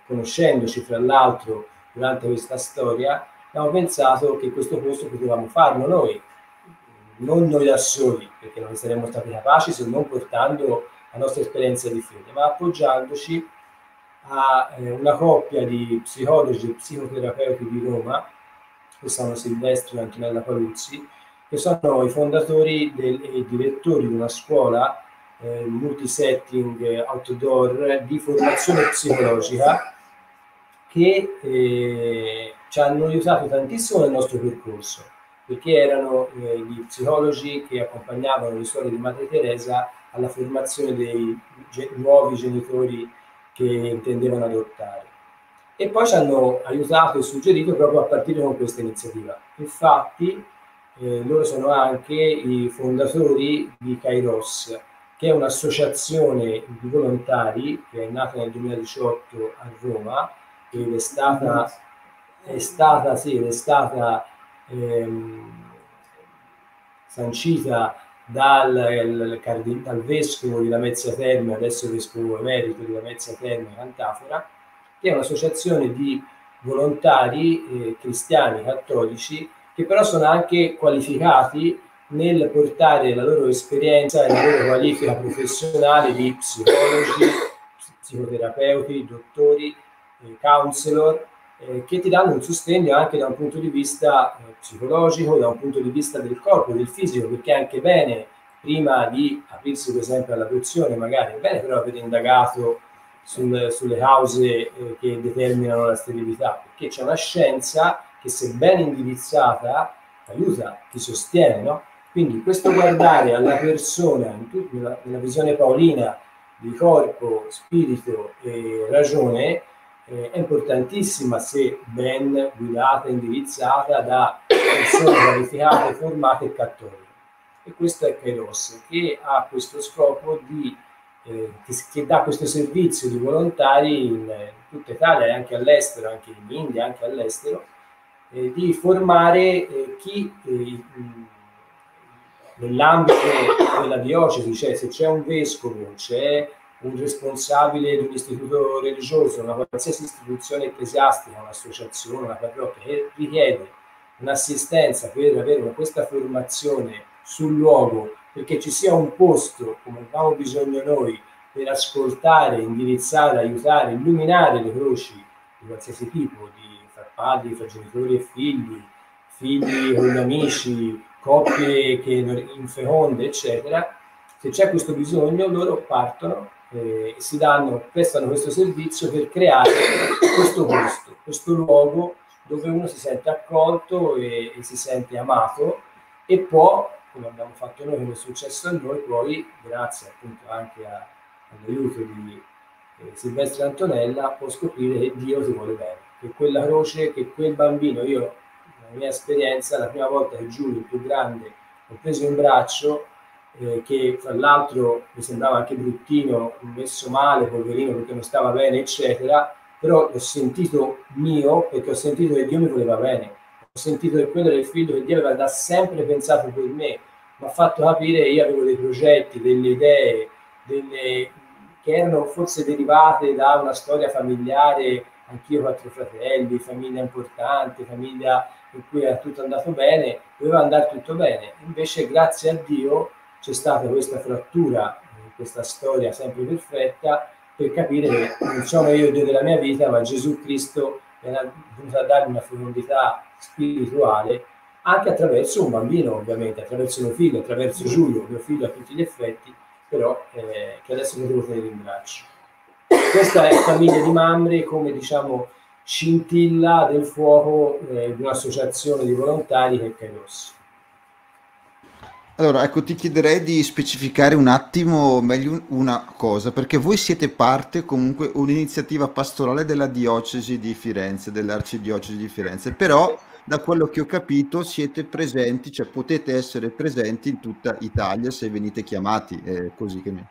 conoscendoci fra l'altro durante questa storia, abbiamo pensato che questo posto potevamo farlo noi, non noi da soli, perché non saremmo stati capaci se non portando la nostra esperienza di fede, ma appoggiandoci a eh, una coppia di psicologi e psicoterapeuti di Roma, che sono Silvestro e Antonella Paluzzi, che sono i fondatori del, e direttori di una scuola eh, multisetting outdoor di formazione psicologica, che eh, ci hanno aiutato tantissimo nel nostro percorso, perché erano eh, gli psicologi che accompagnavano le storie di Madre Teresa alla formazione dei ge- nuovi genitori che intendevano adottare. E poi ci hanno aiutato e suggerito proprio a partire con questa iniziativa. Infatti eh, loro sono anche i fondatori di Kairos, che è un'associazione di volontari che è nata nel duemiladiciotto a Roma, ed è stata, è stata, sì, è stata ehm, sancita dal, il, dal vescovo di Lamezia Terme, adesso vescovo emerito di Lamezia Terme, Cantafora, che è un'associazione di volontari eh, cristiani cattolici che però sono anche qualificati nel portare la loro esperienza e la loro qualifica professionale di psicologi, psicoterapeuti, dottori, counselor, eh, che ti danno un sostegno anche da un punto di vista eh, psicologico, da un punto di vista del corpo, del fisico, perché è anche bene, prima di aprirsi per esempio all'adozione, magari è bene però avere indagato sul, sulle cause eh, che determinano la sterilità, perché c'è una scienza che, se ben indirizzata, aiuta, ti sostiene, no? Quindi questo guardare alla persona in tut- nella, nella visione paolina di corpo, spirito e ragione è importantissima, se ben guidata e indirizzata da persone qualificate, formate e cattoliche. E questo è Kairos, che ha questo scopo di, eh, che, che dà questo servizio di volontari in, in tutta Italia e anche all'estero, anche in India, anche all'estero, eh, di formare eh, chi eh, nell'ambito della diocesi, cioè se c'è un vescovo, c'è un responsabile di un istituto religioso, una qualsiasi istituzione ecclesiastica, un'associazione, una parrocchia, che richiede un'assistenza per avere questa formazione sul luogo, perché ci sia un posto, come abbiamo bisogno noi, per ascoltare, indirizzare, aiutare, illuminare le croci di qualsiasi tipo, di fra padri, fra genitori e figli, figli con amici, coppie che infeconde, eccetera. Se c'è questo bisogno, loro partono e si danno, prestano questo servizio per creare questo posto, questo luogo dove uno si sente accolto e, e si sente amato e può, come abbiamo fatto noi, come è successo a noi, poi grazie appunto anche a, all'aiuto di eh, Silvestro e Antonella, può scoprire che Dio ti vuole bene, che quella croce, che quel bambino, io nella mia esperienza, la prima volta che Giulio, il più grande, l'ho preso in braccio, Eh, che fra l'altro mi sembrava anche bruttino, messo male, poverino, perché non stava bene, eccetera, però l'ho sentito mio, perché ho sentito che Dio mi voleva bene, ho sentito che quello era il figlio che Dio aveva da sempre pensato per me, mi ha fatto capire che io avevo dei progetti, delle idee, delle... che erano forse derivate da una storia familiare, anch'io quattro fratelli, famiglia importante, famiglia in cui era tutto andato bene, doveva andare tutto bene, invece grazie a Dio c'è stata questa frattura, questa storia sempre perfetta, per capire che non sono io il Dio della mia vita, ma Gesù Cristo è venuto a darmi una fecondità spirituale anche attraverso un bambino, ovviamente, attraverso mio figlio, attraverso Giulio, mio figlio a tutti gli effetti, però eh, che adesso mi devo tenere in braccio. Questa è Famiglia di Mamre, come diciamo scintilla del fuoco eh, di un'associazione di volontari che è Kairos. Allora, ecco, ti chiederei di specificare un attimo meglio una cosa, perché voi siete parte comunque un'iniziativa pastorale della diocesi di Firenze, dell'arcidiocesi di Firenze, però da quello che ho capito siete presenti, cioè potete essere presenti in tutta Italia se venite chiamati, è così che mi...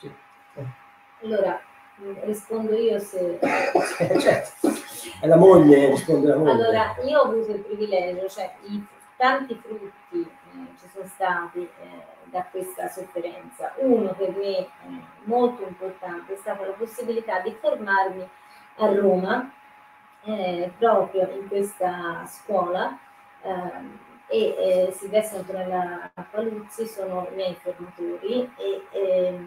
Sì. Allora, rispondo io se... Eh, certo, è la moglie, risponde la moglie. Allora, io ho avuto il privilegio, cioè i tanti frutti ci sono stati eh, da questa sofferenza. Uno per me eh, molto importante è stata la possibilità di formarmi a Roma, eh, proprio in questa scuola, eh, e eh, Silvestro e Antonella Paluzzi sono i miei formatori e eh,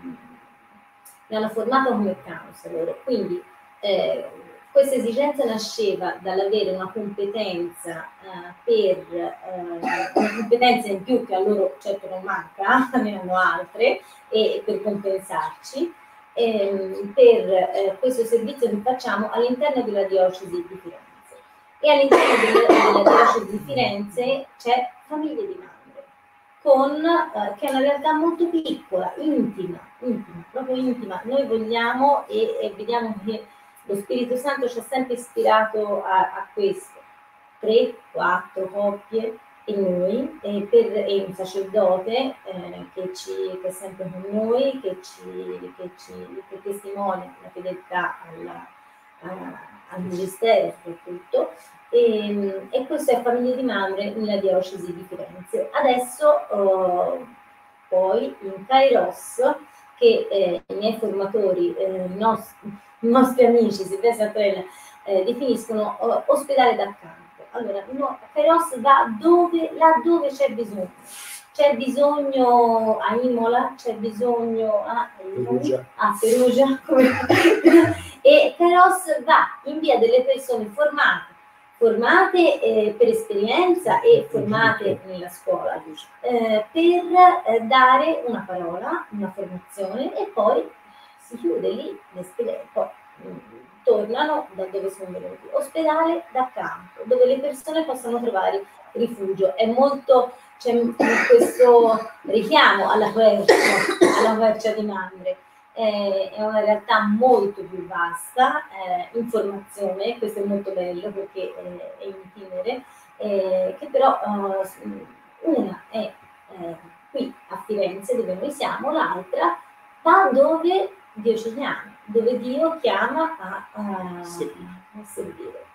mi hanno formato come counselor. Quindi eh, questa esigenza nasceva dall'avere una competenza uh, per uh, una competenza in più che a loro certo non manca, ne hanno altre, e per compensarci ehm, per eh, questo servizio che facciamo all'interno della diocesi di Firenze. E all'interno della, della diocesi di Firenze c'è Famiglie di Mamre, con, eh, che è una realtà molto piccola, intima, intima, proprio intima. Noi vogliamo e, e vediamo che lo Spirito Santo ci ha sempre ispirato a, a questo, tre, quattro coppie e noi, e, per, e un sacerdote eh, che, ci, che è sempre con noi, che, ci, che, ci, che testimonia la fedeltà alla, a, al Magistero e tutto, e, e questo è Famiglie di Mamre nella diocesi di Firenze. Adesso oh, poi in Kairos, che eh, i miei formatori, eh, nos, i nostri amici, Silvestro e Antonella, eh, definiscono oh, ospedale d'accanto. Allora, no, Kairos va dove, là dove c'è bisogno. C'è bisogno a Imola, c'è bisogno a Perugia, a Perugia e Kairos va in via delle persone formate, formate eh, per esperienza e formate nella scuola eh, per eh, dare una parola, una formazione, e poi si chiude lì l'ospedale, poi mh, tornano da dove sono venuti. Ospedale da campo, dove le persone possono trovare rifugio. È molto, c'è questo richiamo alla quercia, alla quercia di Mamre. È una realtà molto più vasta, eh, informazione, questo è molto bello perché eh, è in itinere, eh, che però eh, una è eh, qui a Firenze dove noi siamo, l'altra va dove Dio ci chiama, dove Dio chiama a, a, a servire.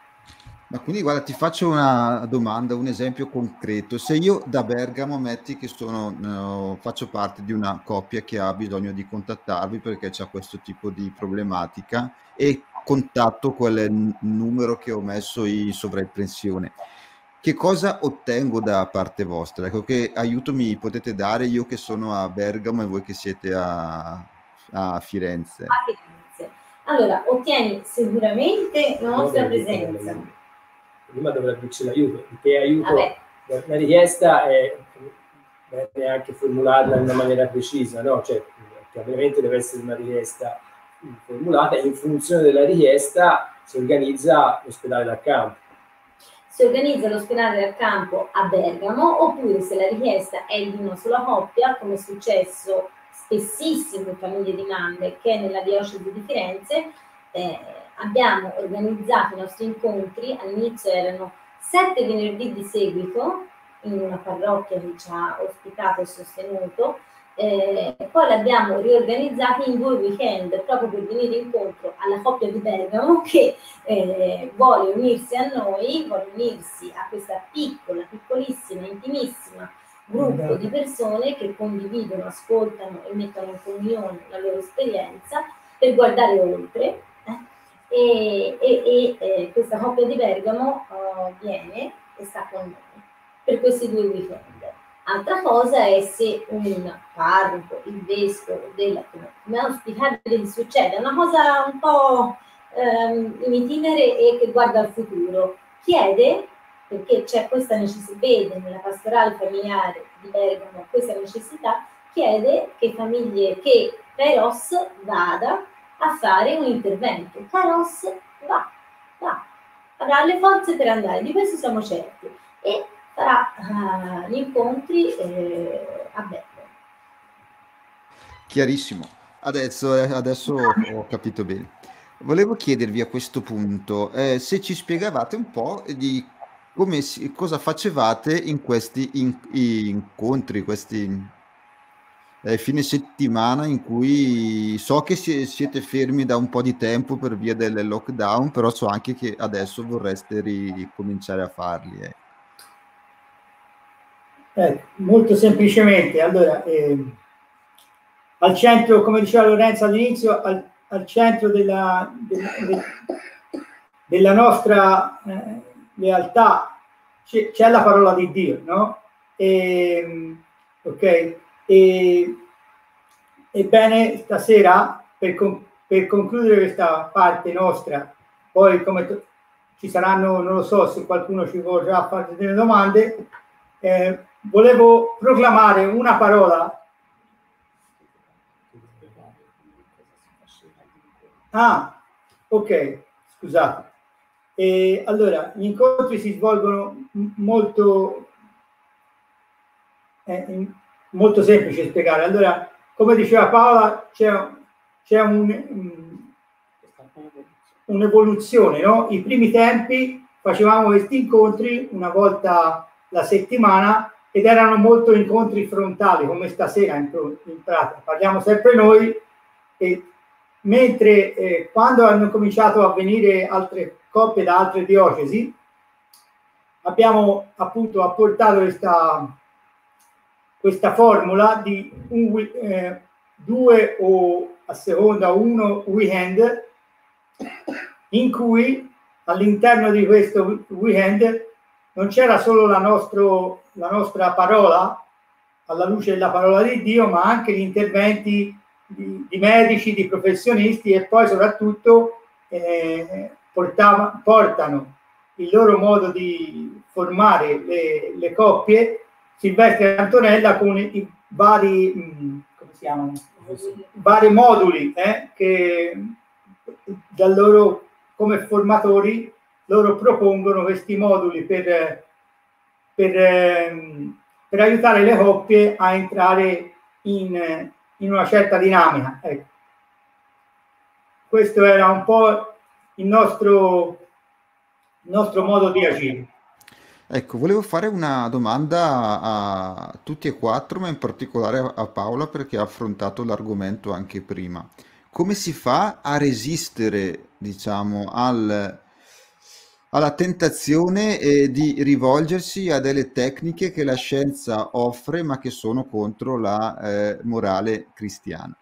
Ma quindi guarda, ti faccio una domanda, un esempio concreto. Se io da Bergamo, metti che sono, no, faccio parte di una coppia che ha bisogno di contattarvi perché c'è questo tipo di problematica e contatto quel numero che ho messo in sovraimpressione, che cosa ottengo da parte vostra? Ecco, che aiuto mi potete dare io che sono a Bergamo e voi che siete a, a Firenze? A Firenze. Allora, ottieni sicuramente la nostra presenza. Prima dovrà dirci l'aiuto, perché aiuto, la, la richiesta è bene anche formularla in una maniera precisa, no? Cioè, che ovviamente deve essere una richiesta formulata e in funzione della richiesta si organizza l'ospedale dal campo. Si organizza l'ospedale dal campo a Bergamo, oppure se la richiesta è di una sola coppia, come è successo spessissimo in Famiglie di Mamre, che è nella diocesi di Firenze, eh, abbiamo organizzato i nostri incontri, all'inizio erano sette venerdì di seguito in una parrocchia che ci ha ospitato e sostenuto, eh, poi l'abbiamo riorganizzati in due weekend proprio per venire incontro alla coppia di Bergamo che eh, vuole unirsi a noi, vuole unirsi a questa piccola, piccolissima, intimissima gruppo di persone che condividono, ascoltano e mettono in comunione la loro esperienza per guardare oltre. E, e, e questa coppia di Bergamo uh, viene e sta con noi per questi due weekend. Altra cosa è se un parroco, il vescovo, della, come è auspicabile che succeda, è una cosa un po' um, in itinere e che guarda al futuro, chiede perché c'è questa necessità, vede nella pastorale familiare di Bergamo questa necessità, chiede che famiglie, che Kairos vada a fare un intervento. Kairos va, va, avrà le forze per andare, di questo siamo certi, e farà uh, gli incontri eh, a Bergamo. Chiarissimo, adesso, adesso ho capito bene. Volevo chiedervi a questo punto eh, se ci spiegavate un po' di come si, cosa facevate in questi in, incontri, questi eh, fine settimana in cui so che si, siete fermi da un po' di tempo per via del lockdown, però so anche che adesso vorreste ricominciare a farli. Eh. Eh, molto semplicemente, allora, eh, al centro, come diceva Lorenzo all'inizio, al al centro della, della, della nostra eh, lealtà c'è la parola di Dio, no? E, ok? E, ebbene, stasera, per, con, per concludere questa parte nostra, poi come ci saranno, non lo so, se qualcuno ci vorrà fare delle domande, eh, volevo proclamare una parola. Ah, ok, scusate. E allora, gli incontri si svolgono molto, eh, molto semplice spiegare. Allora, come diceva Paola, c'è un, un'evoluzione, no? I primi tempi facevamo questi incontri una volta la settimana ed erano molto incontri frontali, come stasera in, in pratica. Parliamo sempre noi e... Mentre eh, quando hanno cominciato a venire altre coppie da altre diocesi, abbiamo appunto apportato questa, questa formula di un, eh, due o a seconda uno weekend, in cui all'interno di questo weekend non c'era solo la, nostro, la nostra parola, alla luce della parola di Dio, ma anche gli interventi Di, di medici, di professionisti, e poi soprattutto eh, portava, portano il loro modo di formare le, le coppie, Silvestro e Antonella, con i vari, mh, come si chiamano? Vari moduli eh, che da loro, come formatori, loro propongono questi moduli per, per, per aiutare le coppie a entrare in in una certa dinamica. Ecco. Questo era un po' il nostro, il nostro modo di agire. Ecco, volevo fare una domanda a tutti e quattro, ma in particolare a Paola, perché ha affrontato l'argomento anche prima. Come si fa a resistere, diciamo, al... alla tentazione eh, di rivolgersi a delle tecniche che la scienza offre ma che sono contro la eh, morale cristiana?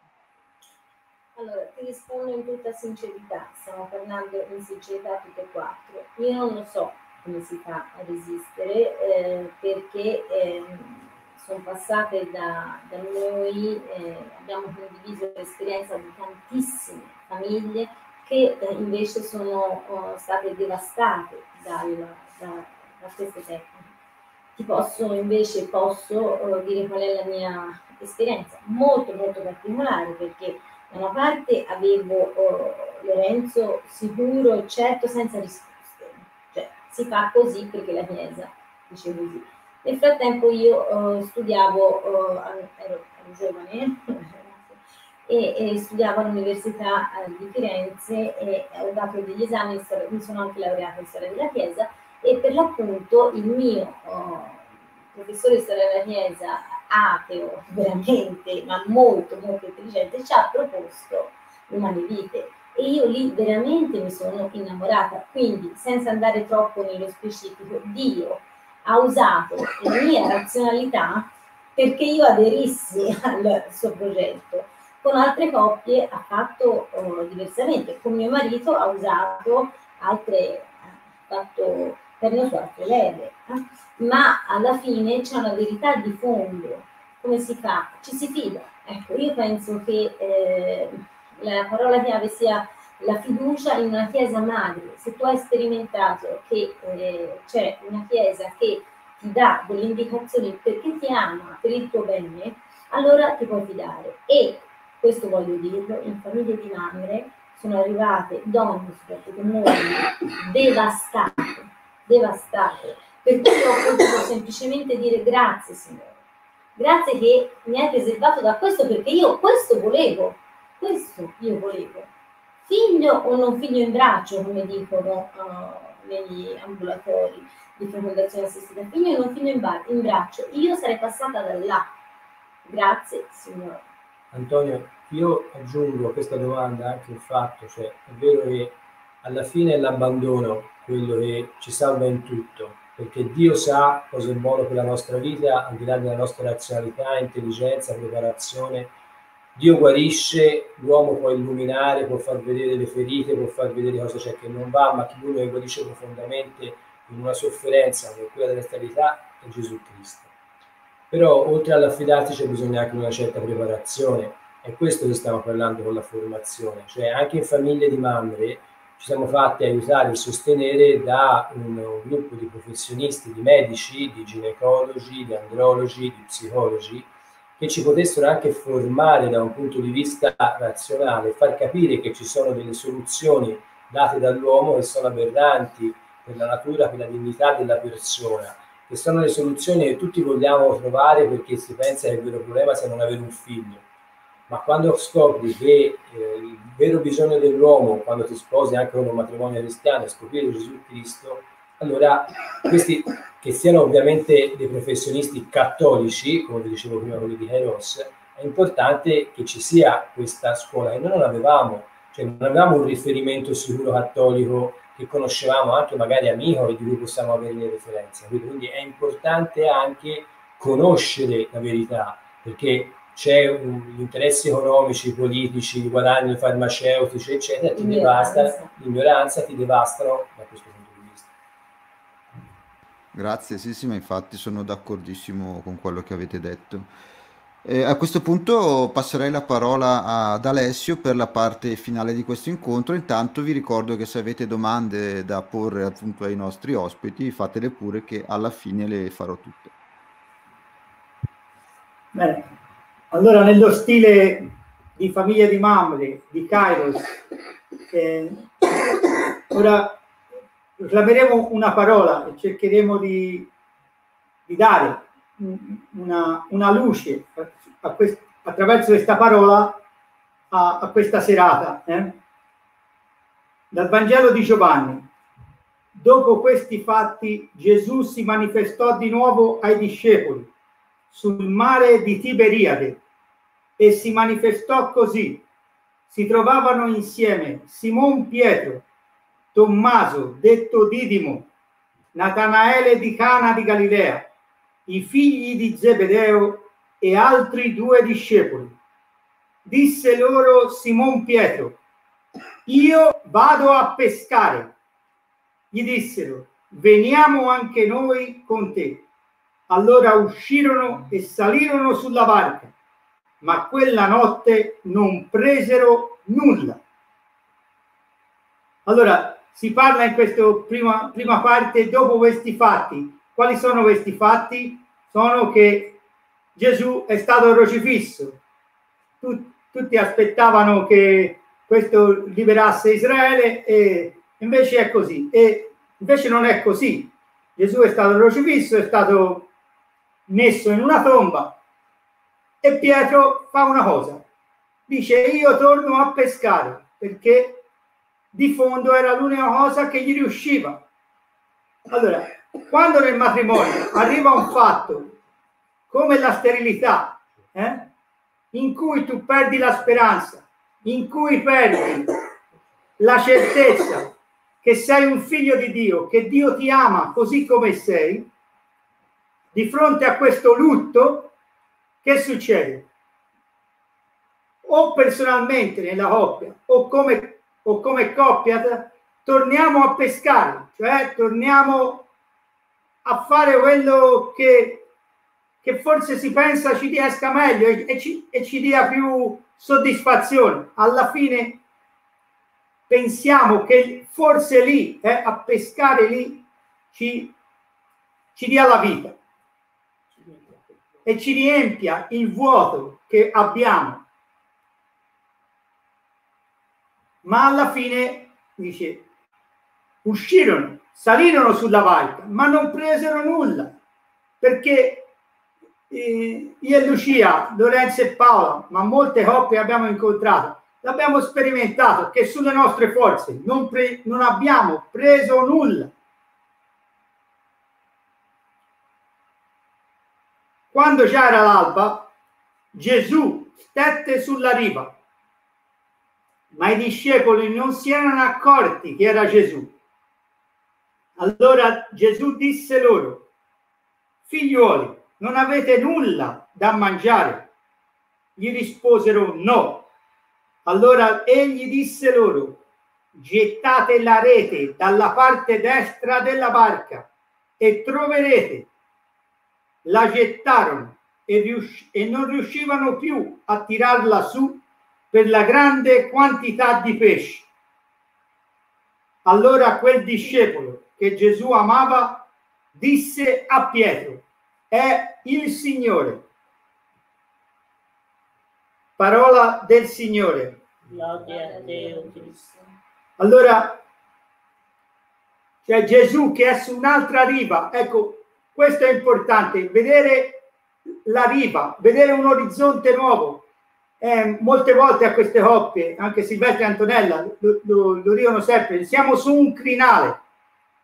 Allora, ti rispondo in tutta sincerità, stiamo parlando in sincerità tutte e quattro. Io non lo so come si fa a resistere eh, perché eh, sono passate da, da noi, eh, abbiamo condiviso l'esperienza di tantissime famiglie che invece sono uh, state devastate dal, da, da queste tecniche. Ti posso invece posso uh, dire qual è la mia esperienza, molto molto particolare, perché da una parte avevo uh, Lorenzo sicuro e certo senza risposte, cioè si fa così perché la Chiesa dice così. Nel frattempo io uh, studiavo, uh, ero, ero giovane, E, e studiavo all'Università eh, di Firenze e ho dato degli esami, mi sono anche laureata in storia della Chiesa, e per l'appunto il mio oh, professore di storia della Chiesa, ateo veramente, ma molto molto intelligente, ci ha proposto Umane Vite e io lì veramente mi sono innamorata. Quindi, senza andare troppo nello specifico, Dio ha usato la mia razionalità perché io aderissi al suo progetto. Con altre coppie ha fatto oh, diversamente, con mio marito ha usato altre, ha fatto per le sue altre leve, eh? Ma alla fine c'è una verità di fondo. Come si fa? Ci si fida. Ecco, io penso che eh, la parola chiave sia la fiducia in una Chiesa madre. Se tu hai sperimentato che eh, c'è una Chiesa che ti dà delle indicazioni perché ti ama, per il tuo bene, allora ti puoi fidare. E questo voglio dirlo, in Famiglie di Mamre sono arrivate donne, soprattutto mogli, devastate, devastate, per cui ho potuto semplicemente dire grazie Signore, grazie che mi hai preservato da questo, perché io questo volevo, questo io volevo, figlio o non figlio in braccio, come dicono uh, negli ambulatori di fecondazione assistita, figlio o non figlio in, in braccio, io sarei passata da là, grazie Signore. Antonio, io aggiungo a questa domanda anche il fatto, cioè è vero che alla fine è l'abbandono quello che ci salva in tutto, perché Dio sa cosa è buono per la nostra vita, al di là della nostra razionalità, intelligenza, preparazione. Dio guarisce, l'uomo può illuminare, può far vedere le ferite, può far vedere cosa c'è che non va, ma chi l'uno che guarisce profondamente in una sofferenza come quella della sterilità è Gesù Cristo. Però oltre all'affidarsi c'è bisogno anche di una certa preparazione, è questo che stiamo parlando con la formazione, cioè anche in Famiglie di Mamre ci siamo fatti aiutare e sostenere da un gruppo di professionisti, di medici, di ginecologi, di andrologi, di psicologi, che ci potessero anche formare da un punto di vista razionale, far capire che ci sono delle soluzioni date dall'uomo che sono aberranti per la natura, per la dignità della persona, che sono le soluzioni che tutti vogliamo trovare perché si pensa che il vero problema sia non avere un figlio. Ma quando scopri che eh, il vero bisogno dell'uomo, quando ti sposi anche con un matrimonio cristiano, è scoprire Gesù Cristo, allora questi, che siano ovviamente dei professionisti cattolici, come vi dicevo prima quelli di Kairos, è importante che ci sia questa scuola, che noi non avevamo, cioè non avevamo un riferimento sicuro cattolico, che conoscevamo anche magari amico e di cui possiamo avere le referenze. Quindi è importante anche conoscere la verità, perché c'è gli interessi economici, politici, i guadagni farmaceutici, eccetera, ti devastano, l'ignoranza ti devastano da questo punto di vista. Grazie, sì, sì, ma infatti sono d'accordissimo con quello che avete detto. Eh, a questo punto passerei la parola ad Alessio per la parte finale di questo incontro. Intanto vi ricordo che se avete domande da porre appunto ai nostri ospiti, fatele pure che alla fine le farò tutte. Bene, allora nello stile di Famiglie di Mamre, di Kairos, eh, ora proclameremo una parola e cercheremo di, di dare Una, una luce a quest, attraverso questa parola a, a questa serata eh? Dal Vangelo di Giovanni. Dopo questi fatti Gesù si manifestò di nuovo ai discepoli sul mare di Tiberiade e si manifestò così: si trovavano insieme Simon Pietro, Tommaso detto Didimo, Natanaele di Cana di Galilea, i figli di Zebedeo e altri due discepoli. Disse loro Simon Pietro: io vado a pescare. Gli dissero: veniamo anche noi con te. Allora uscirono e salirono sulla barca, ma quella notte non presero nulla. Allora si parla in questa prima, prima parte dopo questi fatti. Quali sono questi fatti? Sono che Gesù è stato crocifisso. Tut, tutti aspettavano che questo liberasse Israele e invece è così. E invece non è così. Gesù è stato crocifisso, è stato messo in una tomba e Pietro fa una cosa. Dice: io torno a pescare, perché di fondo era l'unica cosa che gli riusciva. Allora, quando nel matrimonio arriva un fatto come la sterilità, eh, in cui tu perdi la speranza, in cui perdi la certezza che sei un figlio di Dio, che Dio ti ama così come sei, di fronte a questo lutto, che succede? O personalmente nella coppia, o come, o come coppia, torniamo a pescare, cioè torniamo a fare quello che, che forse si pensa ci riesca meglio e, e, ci, e ci dia più soddisfazione. Alla fine pensiamo che forse lì, eh, a pescare lì, ci, ci dia la vita e ci riempia il vuoto che abbiamo. Ma alla fine, dice, uscirono, salirono sulla valica, ma non presero nulla, perché eh, io e Lucia, Lorenzo e Paola, ma molte coppie abbiamo incontrato, l'abbiamo sperimentato, che sulle nostre forze non, pre non abbiamo preso nulla. Quando già era l'alba, Gesù stette sulla riva, ma i discepoli non si erano accorti che era Gesù. Allora Gesù disse loro: figliuoli, non avete nulla da mangiare? Gli risposero: no. Allora egli disse loro: gettate la rete dalla parte destra della barca e troverete. La gettarono e, e non riuscivano più a tirarla su per la grande quantità di pesci. Allora quel discepolo che Gesù amava disse a Pietro: è il Signore. Parola del Signore. Gloria a Dio Cristo. Allora c'è Gesù che è su un'altra riva. Ecco, questo è importante, vedere la riva, vedere un orizzonte nuovo. Eh, molte volte a queste coppie, anche Silvestro e Antonella lo, lo, lo dicono sempre, siamo su un crinale,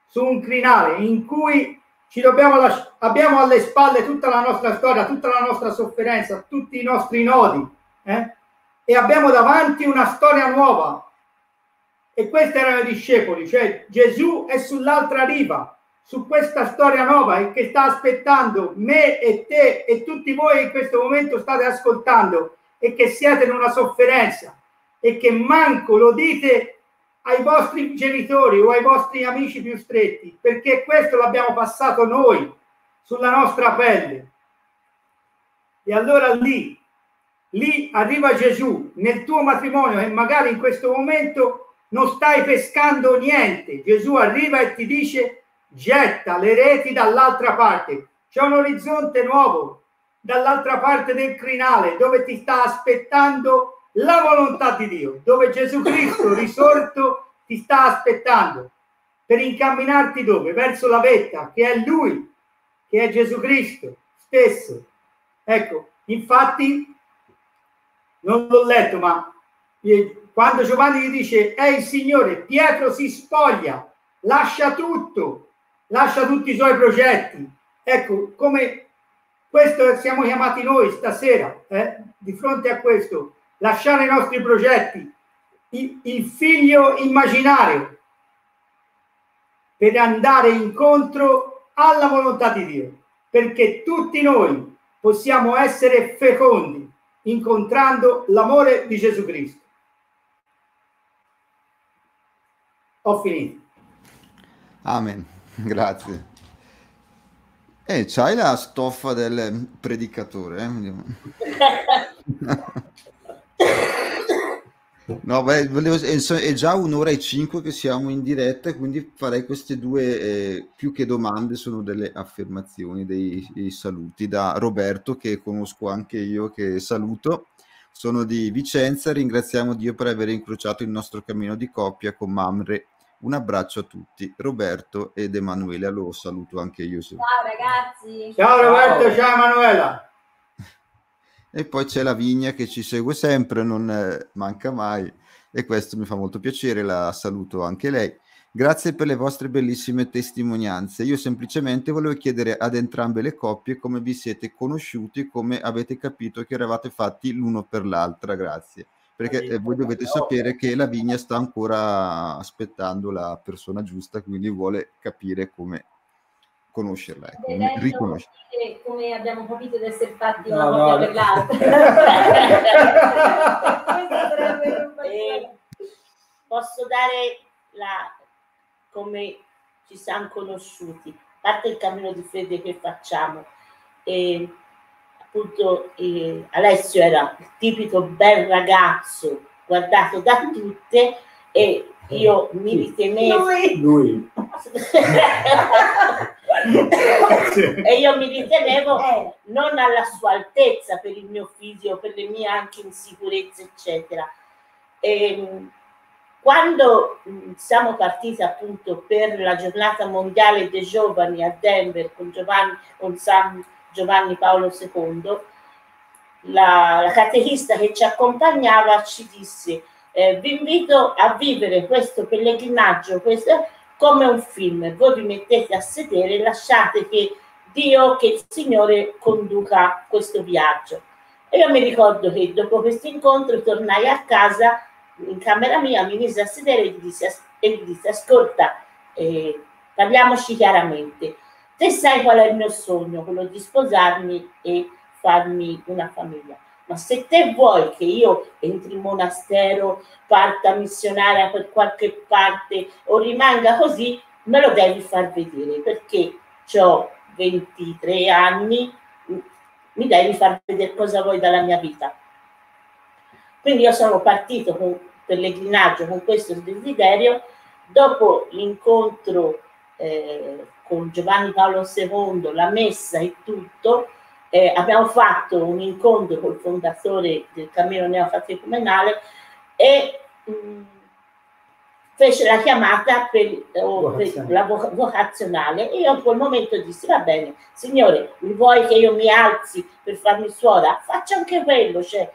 su un crinale in cui ci dobbiamo abbiamo alle spalle tutta la nostra storia, tutta la nostra sofferenza, tutti i nostri nodi, eh? E abbiamo davanti una storia nuova. E questi erano i discepoli, cioè Gesù è sull'altra riva, su questa storia nuova, e che sta aspettando me e te e tutti voi in questo momento state ascoltando, e che siete in una sofferenza e che manco lo dite ai vostri genitori o ai vostri amici più stretti, perché questo l'abbiamo passato noi sulla nostra pelle. E allora lì, lì arriva Gesù nel tuo matrimonio e magari in questo momento non stai pescando niente. Gesù arriva e ti dice: getta le reti dall'altra parte. C'è un orizzonte nuovo dall'altra parte del crinale, dove ti sta aspettando la volontà di Dio, dove Gesù Cristo risorto ti sta aspettando per incamminarti dove? Verso la vetta, che è Lui, che è Gesù Cristo stesso. Ecco, infatti non l'ho letto, ma quando Giovanni gli dice è il Signore, Pietro si spoglia, lascia tutto, lascia tutti i suoi progetti. Ecco, come questo siamo chiamati noi stasera, eh? Di fronte a questo, lasciare i nostri progetti, il, il figlio immaginario, per andare incontro alla volontà di Dio, perché tutti noi possiamo essere fecondi incontrando l'amore di Gesù Cristo. Ho finito. Amen, grazie. E eh, c'hai la stoffa del predicatore, eh? No, beh, volevo, è già un'ora e cinque che siamo in diretta, quindi farei queste due, eh, più che domande, sono delle affermazioni, dei, dei saluti da Roberto, che conosco anche io, che saluto. Sono di Vicenza, ringraziamo Dio per aver incrociato il nostro cammino di coppia con Mamre. Un abbraccio a tutti, Roberto ed Emanuela, lo saluto anche io. Ciao ragazzi. Ciao Roberto, ciao, ciao Emanuela. E poi c'è la Vigna che ci segue sempre, non manca mai, e questo mi fa molto piacere, la saluto anche lei. Grazie per le vostre bellissime testimonianze. Io semplicemente volevo chiedere ad entrambe le coppie come vi siete conosciuti, come avete capito che eravate fatti l'uno per l'altra, grazie. Perché voi dovete sapere che la Vigna sta ancora aspettando la persona giusta, quindi vuole capire come conoscerla, come riconoscerla. Come abbiamo capito di essere fatti una no, coppia no. per l'altra. eh, posso dare la, come ci siamo conosciuti, a parte il cammino di fede che facciamo. Eh, Appunto, eh, Alessio era il tipico bel ragazzo guardato da tutte, e io mi ritenevo lui, lui. e io mi ritenevo non alla sua altezza per il mio figlio, per le mie anche insicurezze eccetera. E quando siamo partiti appunto per la giornata mondiale dei giovani a Denver con Giovanni, con San Giovanni Paolo secondo, la, la catechista che ci accompagnava ci disse: eh, vi invito a vivere questo pellegrinaggio questo, come un film, voi vi mettete a sedere e lasciate che Dio, che il Signore conduca questo viaggio. E io mi ricordo che dopo questo incontro tornai a casa, in camera mia, mi mise a sedere e gli disse, e gli disse ascolta, eh, parliamoci chiaramente, te sai qual è il mio sogno, quello di sposarmi e farmi una famiglia, ma se te vuoi che io entri in monastero, parta missionaria per qualche parte o rimanga così, me lo devi far vedere, perché ho ventitré anni, mi devi far vedere cosa vuoi dalla mia vita. Quindi io sono partito con pellegrinaggio con questo desiderio. Dopo l'incontro eh, con Giovanni Paolo secondo, la messa e tutto, Eh, abbiamo fatto un incontro col fondatore del cammino neocatecumenale e mh, fece la chiamata per, oh, per la vo vocazionale e io in quel momento dissi: va bene, Signore, mi vuoi che io mi alzi per farmi suora? Faccio anche quello. Cioè,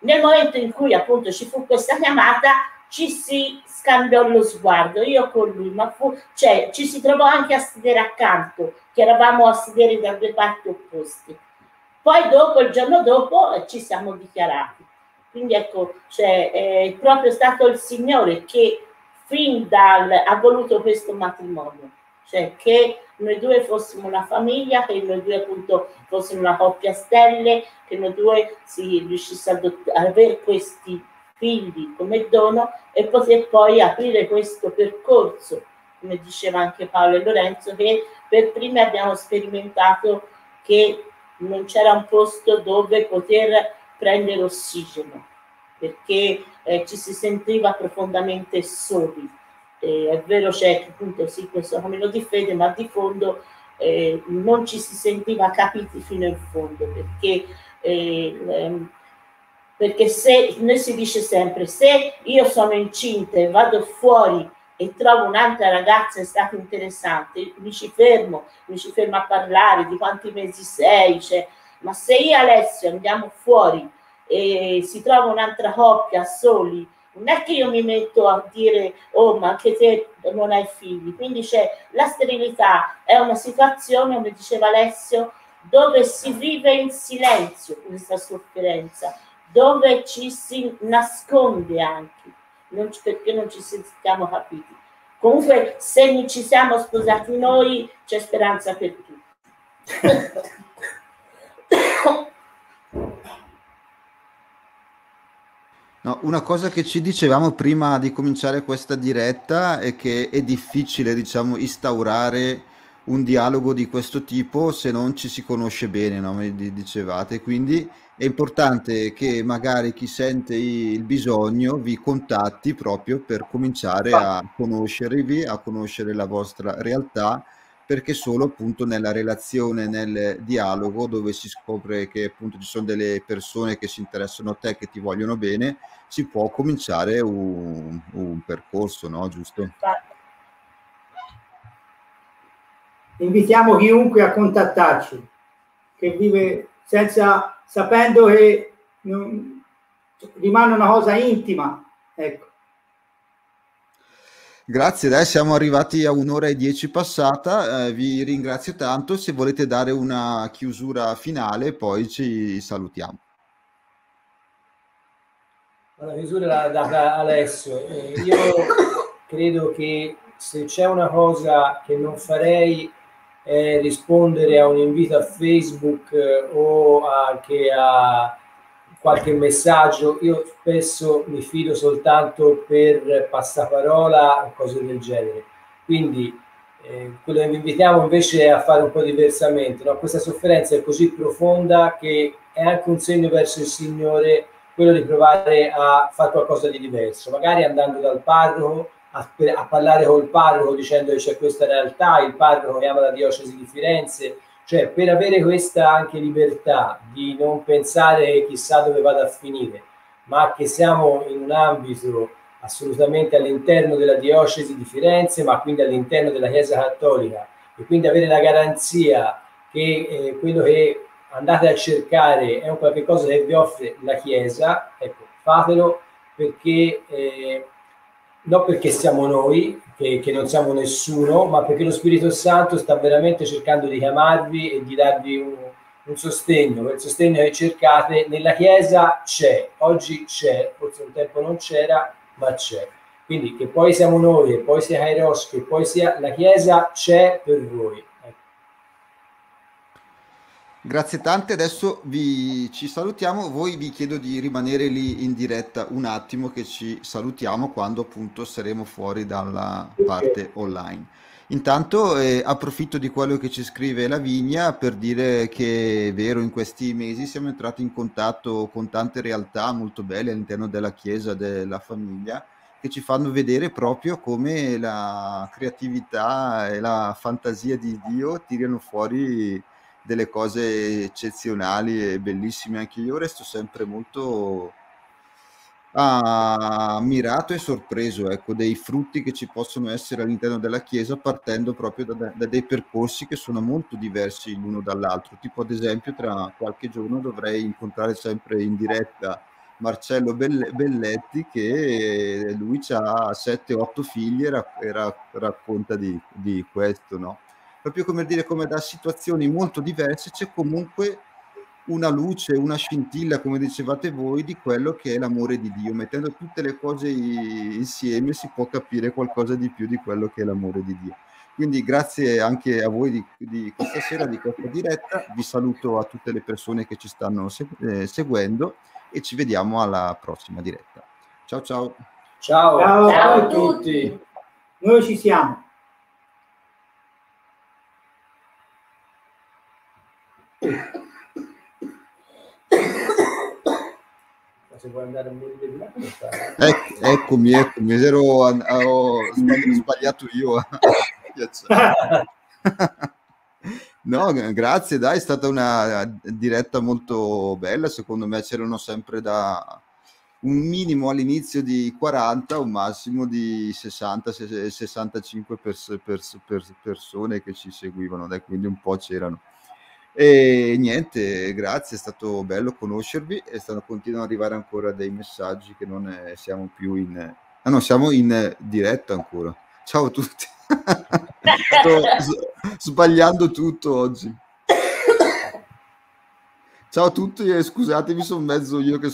nel momento in cui appunto ci fu questa chiamata ci si scambiò lo sguardo, io con lui, ma fu, cioè, ci si trovò anche a sedere accanto, che eravamo a sedere da due parti opposte. Poi dopo, il giorno dopo, ci siamo dichiarati. Quindi ecco, cioè, è proprio stato il Signore che fin dal ha voluto questo matrimonio, cioè che noi due fossimo una famiglia, che noi due appunto fossimo una coppia stelle, che noi due si riuscisse ad avere questi figli come dono e poter poi aprire questo percorso, come diceva anche Paolo e Lorenzo, che per prime abbiamo sperimentato che non c'era un posto dove poter prendere ossigeno, perché eh, ci si sentiva profondamente soli. Eh, è vero, c'è che appunto sì, questo cammino di fede, ma di fondo eh, non ci si sentiva capiti fino in fondo, perché eh, ehm, perché se noi si dice sempre, se io sono incinta e vado fuori e trovo un'altra ragazza, è stato interessante, mi ci fermo, mi ci fermo a parlare di quanti mesi sei, cioè, ma se io e Alessio andiamo fuori e si trova un'altra coppia soli, non è che io mi metto a dire, oh, ma anche te non hai figli. Quindi c'è la sterilità, è una situazione, come diceva Alessio, dove si vive in silenzio questa sofferenza, dove ci si nasconde anche, non, perché non ci sentiamo capiti. Comunque, se ci siamo sposati noi, c'è speranza per tutti. No, una cosa che ci dicevamo prima di cominciare questa diretta è che è difficile, diciamo, instaurare un dialogo di questo tipo se non ci si conosce bene, no? Mi dicevate, quindi è importante che magari chi sente il bisogno vi contatti proprio per cominciare a conoscervi, a conoscere la vostra realtà, perché solo appunto nella relazione, nel dialogo, dove si scopre che appunto ci sono delle persone che si interessano a te, che ti vogliono bene, si può cominciare un, un percorso, no? Giusto? Invitiamo chiunque a contattarci, che vive senza, sapendo che non, rimane una cosa intima, ecco. Grazie, dai, siamo arrivati a un'ora e dieci passata, eh, vi ringrazio tanto, se volete dare una chiusura finale poi ci salutiamo. La chiusura la dà Alessio, eh, io credo che se c'è una cosa che non farei è rispondere a un invito a Facebook eh, o anche a qualche messaggio. Io spesso mi fido soltanto per passaparola o cose del genere, quindi eh, quello che vi invitiamo invece è a fare un po' diversamente, no? Questa sofferenza è così profonda che è anche un segno verso il Signore quello di provare a fare qualcosa di diverso, magari andando dal parroco a, a parlare col parroco dicendo che c'è questa realtà, il parroco chiama la diocesi di Firenze, cioè per avere questa anche libertà di non pensare chissà dove vada a finire, ma che siamo in un ambito assolutamente all'interno della diocesi di Firenze, ma quindi all'interno della Chiesa Cattolica, e quindi avere la garanzia che eh, quello che andate a cercare è un qualche cosa che vi offre la Chiesa, ecco, fatelo, perché eh, non perché siamo noi, che, che non siamo nessuno, ma perché lo Spirito Santo sta veramente cercando di chiamarvi e di darvi un, un sostegno, quel sostegno che cercate nella Chiesa c'è, oggi c'è, forse un tempo non c'era, ma c'è. Quindi che poi siamo noi, e poi sia Kairos, che poi sia la Chiesa, c'è per voi. Ecco. Grazie tante, adesso vi, ci salutiamo, voi vi chiedo di rimanere lì in diretta un attimo che ci salutiamo quando appunto saremo fuori dalla parte online. Intanto eh, approfitto di quello che ci scrive Lavinia per dire che è vero, in questi mesi siamo entrati in contatto con tante realtà molto belle all'interno della Chiesa, della famiglia, che ci fanno vedere proprio come la creatività e la fantasia di Dio tirano fuori delle cose eccezionali e bellissime. Anche io resto sempre molto ammirato e sorpreso, ecco, dei frutti che ci possono essere all'interno della Chiesa, partendo proprio da, da dei percorsi che sono molto diversi l'uno dall'altro. Tipo ad esempio tra qualche giorno dovrei incontrare sempre in diretta Marcello Belletti, che lui ha sette otto figli e rac rac racconta di, di questo, no? Proprio come dire, come da situazioni molto diverse c'è comunque una luce, una scintilla, come dicevate voi, di quello che è l'amore di Dio. Mettendo tutte le cose insieme si può capire qualcosa di più di quello che è l'amore di Dio. Quindi grazie anche a voi di, di questa sera, di questa diretta. Vi saluto a tutte le persone che ci stanno segu- eh, seguendo e ci vediamo alla prossima diretta. Ciao ciao. Ciao, ciao, ciao a tutti. Noi ci siamo. Se vuoi andare a morire di là, ecco, eccomi, eccomi, ero, ho sbagliato io. No, grazie, dai, è stata una diretta molto bella, secondo me c'erano sempre da un minimo all'inizio di quaranta, un massimo di sessanta sessantacinque pers pers pers persone che ci seguivano, dai, quindi un po' c'erano. E niente, grazie, è stato bello conoscervi e stanno, continuano ad arrivare ancora dei messaggi che non è, siamo più in... Ah no, siamo in diretta ancora. Ciao a tutti. Sto sbagliando tutto oggi. Ciao a tutti e scusatemi, sono mezzo io che sono...